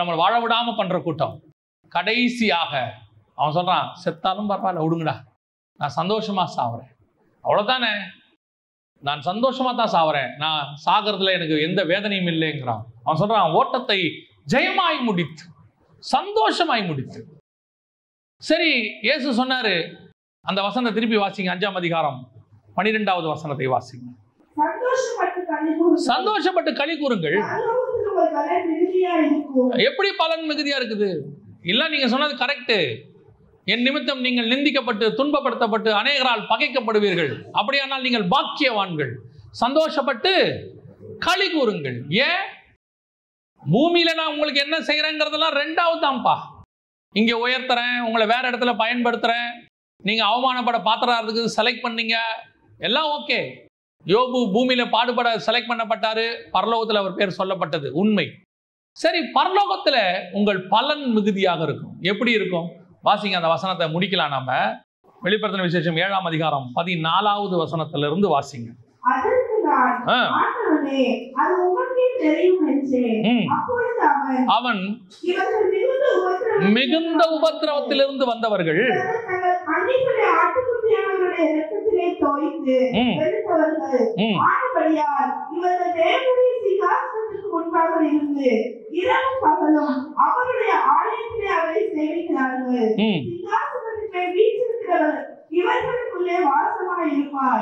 நம்ம வாழ விடாம பண்ற கூட்டம். கடைசியாக அவன் சொல்றான், செத்தாலும் பரவாயில்ல விடுங்கடா, நான் சந்தோஷமா சாவறேன், அவ்வளவுதானே, நான் சந்தோஷமா தான் சாவறேன், நான் சாகிறதுல எனக்கு எந்த வேதனையும் இல்லைங்கிறான். அவன் சொல்றான், ஓட்டத்தை ஜெயமாய் முடித்து சந்தோஷமாய் முடித்து. சரி, இயேசு சொன்னாரு, அந்த வசனத்தை திருப்பி வாசிங்க, 5ஆம் அதிகாரம் 12வது வசனத்தை வாசிங்க. சந்தோஷப்பட்டு களி கூறுங்கள், எப்படி பலன் மிகுதியா இருக்குது. இல்ல, நீங்க சொன்னது கரெக்ட், என் நிமித்தம் நீங்கள் நிந்திக்கப்பட்டு துன்பப்படுத்தப்பட்டு அநேகரால் பகைக்கப்படுவீர்கள், அப்படியானால் நீங்கள் பாக்கியவான்கள். சந்தோஷப்பட்டு களி கூறுங்கள். ஏன், பூமியில நான் உங்களுக்கு என்ன செய்யறேங்கிறதெல்லாம் ரெண்டாவது தான்ப்பா. இங்க உயர்த்துறேன், உங்களை வேற இடத்துல பயன்படுத்துறேன், நீங்க அவமானப்பட பாத்திரா இருக்குது, செலக்ட் பண்ணீங்க, எல்லாம் ஓகே. யோபு பூமியில பாடுபட செலக்ட் பண்ணப்பட்டாரு, பரலோகத்தில் அவர் பேர் சொல்லப்பட்டது, உண்மை. சரி, பரலோகத்துல உங்கள் பலன் மிகுதியாக இருக்கும். எப்படி இருக்கும் வாசிங்க, அந்த வசனத்தை முடிக்கலாம். நாம வெளிப்படுத்தின விசேஷம் 7ஆம் அதிகாரம் 14வது வசனத்திலிருந்து வாசிங்க. அவன் மிகுந்த உபத்திரவத்திலிருந்து வந்தவர்கள்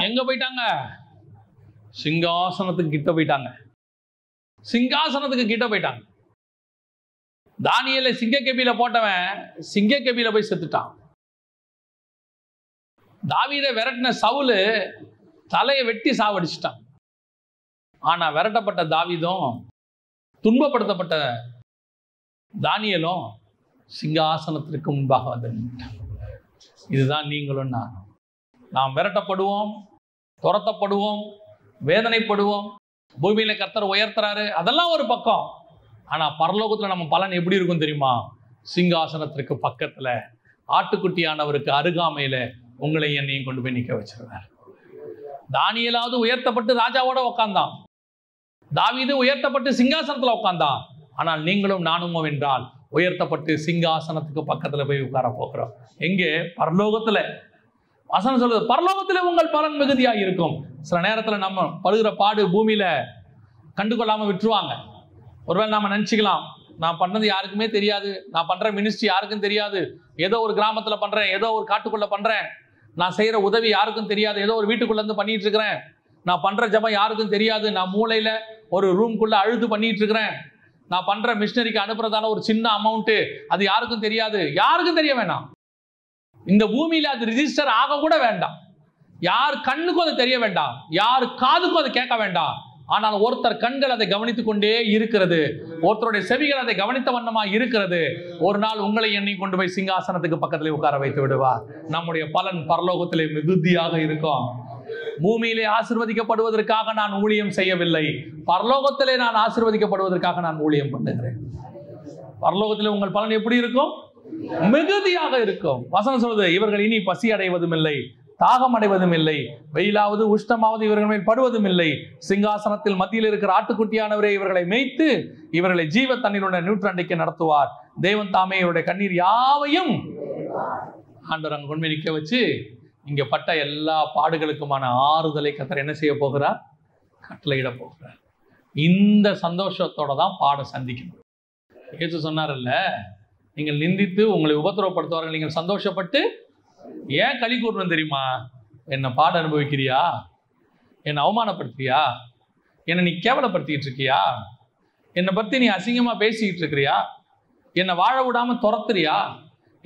எங்க போயிட்டாங்க, சிங்காசனத்துக்கு கிட்ட போயிட்டாங்க. சிங்காசனத்துக்கு கிட்ட போயிட்டாங்க. தானியேலை சிங்கக்கெபியில போட்டவன் சிங்கக்கெபியில போய் செத்துட்டான். தாவீதை விரட்டின சவுலு தலையை வெட்டி சாவடிச்சிட்டான். ஆனா விரட்டப்பட்ட தாவீதும் துன்பப்படுத்தப்பட்ட தானியேலும் சிங்காசனத்திற்கு முன்பாக வந்து நின்றான். இதுதான் நீங்களும் நானும். நாம் விரட்டப்படுவோம், துரத்தப்படுவோம், வேதனைப்படுவோம், பூமியில கர்த்தர் உயர்த்துறாரு, அதெல்லாம் ஒரு பக்கம். ஆனா பரலோகத்துல நம்ம பலன் எப்படி இருக்கும் தெரியுமா, சிங்காசனத்திற்கு பக்கத்துல ஆட்டுக்குட்டியானவருக்கு அருகாமையில உங்களை என்னையும் கொண்டு போய் நிக்க வச்சிருந்தார். தானியேலாவது உயர்த்தப்பட்டு ராஜாவோட உட்கார்ந்தான், தாவீது உயர்த்தப்பட்டு சிங்காசனத்துல உட்கார்ந்தான். ஆனால் நீங்களும் நானும் என்றால் உயர்த்தப்பட்டு சிங்காசனத்துக்கு பக்கத்துல போய் உட்கார போகிறோம். எங்கே, பரலோகத்துல. வசனம் சொல்றது, பரலோகத்துல உங்கள் பலன் மிகுதியாக இருக்கும். சில நேரத்துல நம்ம படுகிற பாடு பூமியில கண்டுகொள்ளாம விட்டுருவாங்க. ஒருவேளை நாம நினைச்சுக்கலாம், நான் பண்ணது யாருக்குமே தெரியாது, நான் பண்ற மினிஸ்ட்ரி யாருக்கும் தெரியாது, ஏதோ ஒரு கிராமத்துல பண்றேன், ஏதோ ஒரு காட்டுக்குள்ள பண்றேன், நான் செய்யற உதவி யாருக்கும் தெரியாது, ஏதோ ஒரு வீட்டுக்குள்ள இருந்து பண்ணிட்டு இருக்கிறேன், நான் பண்ற ஜபம் யாருக்கும் தெரியாது, நான் மூளையில ஒரு ரூம்குள்ள அழுது பண்ணிட்டு இருக்கிறேன், நான் பண்ற மிஷினரிக்கு அனுப்புறதான ஒரு சின்ன அமௌண்ட் அது யாருக்கும் தெரியாது. யாருக்கும் தெரிய வேண்டாம், இந்த பூமியில அது ரிஜிஸ்டர் ஆக கூட வேண்டாம், யார் கண்ணுக்கும் அது தெரிய வேண்டாம், யார் காதுக்கும் அது கேட்க வேண்டாம். ஆனால் ஒருத்தர் கண்கள் அதை கவனித்துக் கொண்டே இருக்கிறது, ஒருத்தருடைய செவிகள் அதை கவனித்த வண்ணமாக இருக்கிறது. ஒரு நாள் உங்களை எண்ணி கொண்டு போய் சிங்காசனத்துக்கு பக்கத்திலே உட்கார வைத்து விடுவார். நம்முடைய பலன் பரலோகத்திலே மிகுதியாக இருக்கும். பூமியிலே ஆசீர்வதிக்கப்படுவதற்காக நான் ஊழியம் செய்யவில்லை, பரலோகத்திலே நான் ஆசீர்வதிக்கப்படுவதற்காக நான் ஊழியம் பண்ணுகிறேன். பரலோகத்திலே உங்கள் பலன் எப்படி இருக்கும்? மிகுதியாக இருக்கும். வசனம் சொல்வது, இவர்கள் இனி பசி அடைவதும் இல்லை, தாகம் அடைவதும் இல்லை, வெயிலாவது உஷ்ணமாவது இவர்கள் மேல் படுவதும் இல்லை. சிங்காசனத்தில் மத்தியில் இருக்கிற ஆட்டுக்குட்டியானவரே இவர்களை மேய்த்து இவர்களை ஜீவ தண்ணீருடைய நியூட்ராண்டிக்கு நடத்துவார். தேவன் தாமே இவருடைய கண்ணீர் யாவையும் ஆண்டவர் அங்க கொண்டு நிற்க வச்சு இங்க பட்ட எல்லா பாடுகளுக்குமான ஆறுதலை கத்தர் என்ன செய்ய போகிறார்? கட்டளையிட போகிறார். இந்த சந்தோஷத்தோட தான் பாடம் சந்திக்கணும். இயேசு சொன்னார்ல, நீங்கள் நிந்தித்து உங்களை உபத்திரவப்படுத்துவார்கள், நீங்கள் சந்தோஷப்பட்டு ஏன் களி கூறணும் தெரியுமா? என்னை பாட அனுபவிக்கிறியா? என்னை அவமானப்படுத்துறியா? என்னை நீ கேவலப்படுத்திக்கிட்டு இருக்கியா? என்னை பற்றி நீ அசிங்கமாக பேசிக்கிட்டு இருக்கிறியா? என்னை வாழ விடாமல் துரத்துறியா?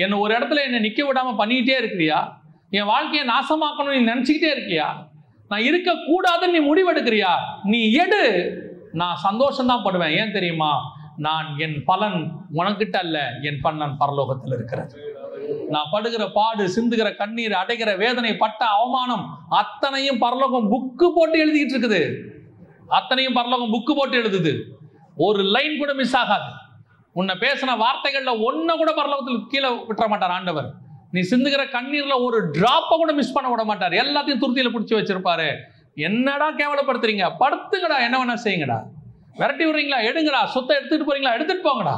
என்னை ஒரு இடத்துல என்னை நிற்க விடாமல் பண்ணிக்கிட்டே இருக்கிறியா? என் வாழ்க்கையை நாசமாக்கணும்னு நீ நினச்சிக்கிட்டே இருக்கியா? நான் இருக்கக்கூடாதுன்னு நீ முடிவெடுக்கிறியா? நீ எடு, நான் சந்தோஷம்தான் படுவேன். ஏன் தெரியுமா? நான் என் பலன் உனக்கிட்ட அல்ல, என் பலன் பரலோகத்தில் இருக்கிறது. நான் படுகிற பாடு, சிந்துகிற கண்ணீர், அடைகிற வேதனை, பட்ட அவமானம் அத்தனையும் பரலோகம் புக்கு போட்டு எழுதிக்கிட்டு இருக்குது. அத்தனையும் பரலோகம் புக்கு போட்டு எழுதுது. ஒரு லைன் கூட மிஸ் ஆகாது. உன்னை பேசின வார்த்தைகள்ல ஒன்ன கூட பரலோகத்தில் கீழே விட்டுற மாட்டார் ஆண்டவர். நீ சிந்துகிற கண்ணீர்ல ஒரு டிராப்பை கூட மிஸ் பண்ண விட மாட்டார். எல்லாத்தையும் துருத்தியில பிடிச்சி வச்சிருப்பாரு. என்னடா கேவலப்படுத்துறீங்க? படுத்துங்கடா, என்ன வேணா செய்யுங்கடா, விரட்டி விடுறீங்களா? எடுங்கடா. சொத்தை எடுத்துட்டு போறீங்களா? எடுத்துட்டு போங்கடா.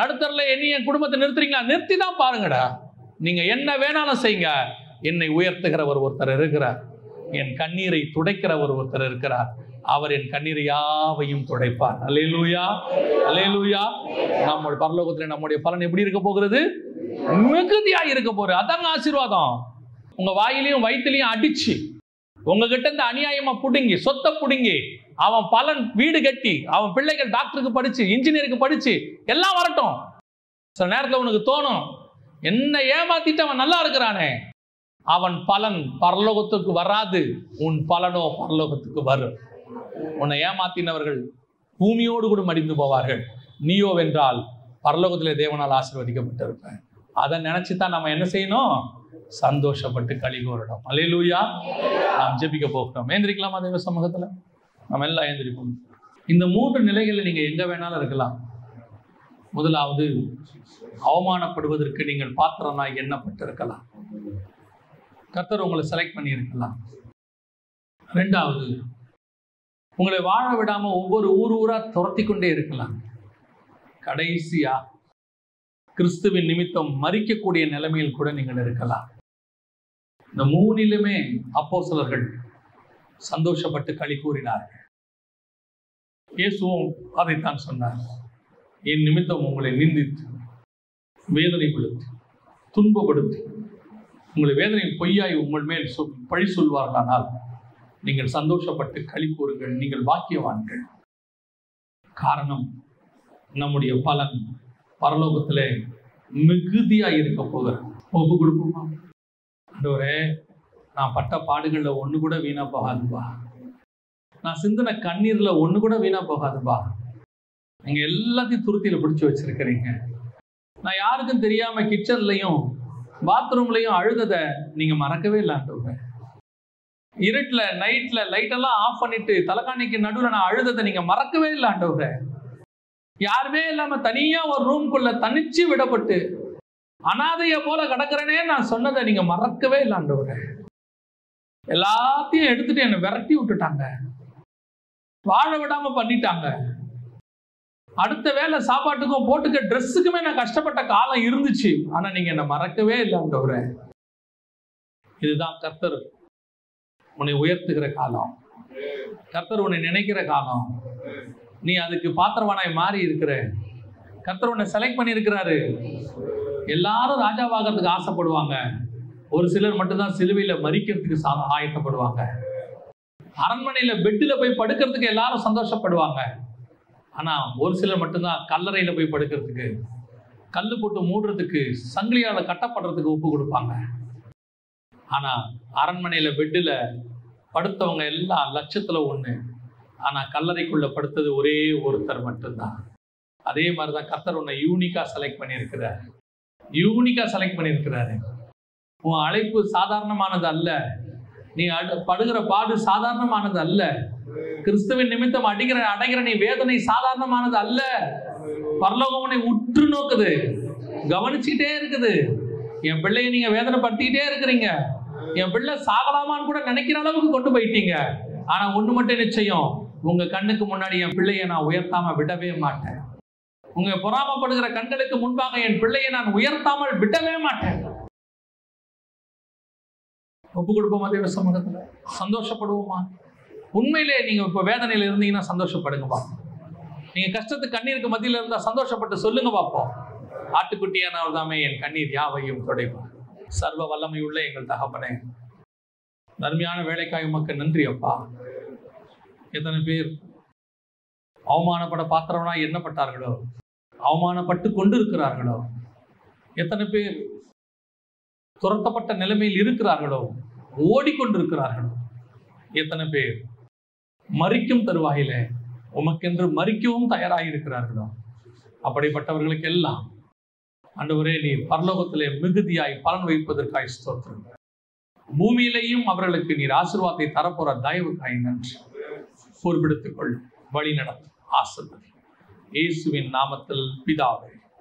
நடுத்தரில் என்னை என் குடும்பத்தை நிறுத்துறீங்களா? நிறுத்தி தான் பாருங்கடா. நீங்க என்ன வேணாலும் செய்யுங்க. என்னை உயர்த்துகிற ஒருத்தர் இருக்கிறார். என் கண்ணீரை துடைக்கிற ஒருத்தர் இருக்கிறார். அவர் என் கண்ணீரை யாவையும் துடைப்பார். அல்லேலூயா, அல்லேலூயா. நம்முடைய பரலோகத்தில் நம்முடைய பலன் எப்படி இருக்க போகிறது? மிகுதியா இருக்க போறது. அதாங்க ஆசீர்வாதம். உங்க வாயிலையும் வயிற்றுலையும் அடிச்சு உங்ககிட்ட இந்த அநியாயமா புடுங்கி, சொத்தை புடுங்கி, அவன் பலன் வீடு கட்டி, அவன் பிள்ளைகள் டாக்டருக்கு படிச்சு, இன்ஜினியருக்கு படிச்சு எல்லாம் வரட்டும். சில நேரத்தில் உனக்கு தோணும், என்ன ஏமாத்திட்டு அவன் நல்லா இருக்கிறானே. அவன் பலன் பரலோகத்துக்கு வராது, உன் பலனோ பரலோகத்துக்கு வரும். உன்னை ஏமாத்தினவர்கள் பூமியோடு கூட மடிந்து போவார்கள். நீயோ வென்றால் பரலோகத்திலே தேவனால் ஆசீர்வதிக்கப்பட்டிருப்பேன். அதை நினைச்சுதான் நம்ம என்ன செய்யணும்? சந்தோஷப்பட்டு களி கூறணும். அல்லேலூயா. நாம் ஜெபிக்க போகிறோம். ஏந்திரிக்கலாமா தேவ சமூகத்துல? நம்ம எல்லாம் எழுந்திருப்போம். இந்த மூன்று நிலைகளில் நீங்கள் எங்கே வேணாலும் இருக்கலாம். முதலாவது, அவமானப்படுவதற்கு நீங்கள் பாத்திரனாய் எண்ணப்பட்டிருக்கலாம். கர்த்தர் உங்களை செலக்ட் பண்ணியிருக்கலாம். ரெண்டாவது, உங்களை வாழ விடாமல் ஒவ்வொரு ஊராக துரத்தி கொண்டே இருக்கலாம். கடைசியா, கிறிஸ்துவின் நிமித்தம் மறிக்கக்கூடிய நிலைமையில் கூட நீங்கள் இருக்கலாம். இந்த மூணிலுமே அப்போஸ்தலர்கள் சந்தோஷப்பட்டு களி கூறினார்கள். இயேசுவும் அதைத்தான் சொன்னார். என் நிமித்தம் உங்களை நிந்தித்து, வேதனைப்படுத்தி, துன்பப்படுத்தி, உங்களை வேதனை பொய்யாய் உங்கள் மேல் பழி சொல்வார்களானால் நீங்கள் சந்தோஷப்பட்டு களி கூறுங்கள், நீங்கள் பாக்கியவான்கள். காரணம், நம்முடைய பலன் பரலோகத்தில் மிகுதியாக இருக்க போகிறோம். ஒப்பு கொடுப்போமா? ஆண்டவரே, நான் பட்ட பாடுகளில் ஒன்று கூட வீணாக போகாதுப்பா. நான் சிந்தின கண்ணீரில் ஒன்று கூட வீணாக போகாதுப்பா. நீங்கள் எல்லாத்தையும் துருத்தியில் பிடிச்சி வச்சுருக்கிறீங்க. நான் யாருக்கும் தெரியாமல் கிச்சன்லையும் பாத்ரூம்லையும் அழுததை நீங்கள் மறக்கவே இல்லாண்டவங்க. இருட்டில் நைட்டில் லைட்டெல்லாம் ஆஃப் பண்ணிவிட்டு தலைகாணிக்கு நடுவில் நான் அழுததை நீங்கள் மறக்கவே இல்லாண்டவங்க. யாருமே இல்லாமல் தனியாக ஒரு ரூம்குள்ளே தனிச்சு விடப்பட்டு அனாதையை போல கிடக்கிறேனே நான் சொன்னதை நீங்கள் மறக்கவே இல்லாண்டவங்க. எல்லாத்தையும் எடுத்துட்டு என்னை விரட்டி விட்டுட்டாங்க, வாழ விடாம பண்ணிட்டாங்க. அடுத்த வேலை சாப்பாட்டுக்கும் போட்டுக்க ட்ரெஸ்ஸுக்குமே நான் கஷ்டப்பட்ட காலம் இருந்துச்சு. ஆனா நீங்க என்னை மறக்கவே இல்லைன்றவரே. இதுதான் கர்த்தர் உன்னை உயர்த்துகிற காலம், கர்த்தர் உன்னை நினைக்கிற காலம். நீ அதுக்கு பாத்திரவானாய் மாறி இருக்கிற கர்த்தர் உன்னை செலக்ட் பண்ணியிருக்கிறாரு. எல்லாரும் ராஜாவாகிறதுக்கு ஆசைப்படுவாங்க. ஒரு சிலர் மட்டும்தான் சிலுவையில் மறிக்கிறதுக்கு ஆயத்தப்படுவாங்க. அரண்மனையில் பெட்டில் போய் படுக்கிறதுக்கு எல்லாரும் சந்தோஷப்படுவாங்க. ஆனால் ஒரு சிலர் மட்டும்தான் கல்லறையில் போய் படுக்கிறதுக்கு, கல் போட்டு மூடுறதுக்கு, சங்கிலியால் கட்டப்படுறதுக்கு ஒப்பு கொடுப்பாங்க. ஆனால் அரண்மனையில் பெட்டில் படுத்தவங்க எல்லாம் லட்சத்தில் ஒன்று, ஆனால் கல்லறைக்குள்ளே படுத்தது ஒரே ஒருத்தர் மட்டும்தான். அதே மாதிரி தான் கர்த்தர் உன்னை யூனிக்காக செலக்ட் பண்ணியிருக்கிறார். யூனிக்காக செலக்ட் பண்ணியிருக்கிறாரு. உன் அழைப்பு சாதாரணமானது அல்ல. நீ படுகிற பாடு சாதாரணமானது அல்ல. கிறிஸ்துவின் நிமித்தம் அடைகிற நீ வேதனை சாதாரணமானது அல்ல. பரலோகம் உன்னை உற்று நோக்குது, கவனிச்சுக்கிட்டே இருக்குது. என் பிள்ளையை நீங்க வேதனைப்படுத்திக்கிட்டே இருக்கிறீங்க. என் பிள்ளை சாகலாமான்னு கூட நினைக்கிற அளவுக்கு கொண்டு போயிட்டீங்க. ஆனா ஒண்ணு மட்டும் நிச்சயம், உங்க கண்ணுக்கு முன்னாடி என் பிள்ளையை நான் உயர்த்தாம விடவே மாட்டேன். உங்க பொறாமப்படுகிற கண்களுக்கு முன்பாக என் பிள்ளையை நான் உயர்த்தாமல் விடவே மாட்டேன். ஒப்பு கொடுப்போமா தேவ சமூகத்துல? சந்தோஷப்படுவோமா? உண்மையிலே நீங்க இப்ப வேதனையில இருந்தீங்கன்னா சந்தோஷப்படுங்கப்பா. நீங்க கஷ்டத்துக்கு கண்ணீருக்கு மத்தியில இருந்தா சந்தோஷப்பட்டு சொல்லுங்க பாப்போம், ஆட்டுக்குட்டியானவர் தாமே என் கண்ணீர் யாவையும் துடைப்பார். சர்வ வல்லமை உள்ள எங்கள் தகப்பனே, நன்மையான வேலைக்காய் உமக்கு நன்றி அப்பா. எத்தனை பேர் அவமானப்பட பாத்திரவனா எண்ணப்பட்டார்களோ, அவமானப்பட்டு கொண்டு இருக்கிறார்களோ, எத்தனை பேர் துரத்தப்பட்ட நிலைமையில் இருக்கிறார்களோ, ஓடிக்கொண்டிருக்கிறார்களோ, எத்தனை பேர் மறிக்கும் தருவாயில உமக்கென்று மறிக்கவும் தயாராயிருக்கிறார்களோ, அப்படிப்பட்டவர்களுக்கு எல்லாம் ஆண்டவரே நீ பரலோகத்திலே மிகுதியாய் பலன் வைப்பதற்காய் ஸ்தோத்திரம். பூமியிலேயும் அவர்களுக்கு நீர் ஆசீர்வாதத்தை தரப்போற தயவுக்காய் நன்றி. பொறுப்பெடுத்துக் கொள்ளும், வழி நடத்தும், ஆசீர்வதி. இயேசுவின் நாமத்தில் பிதாவே.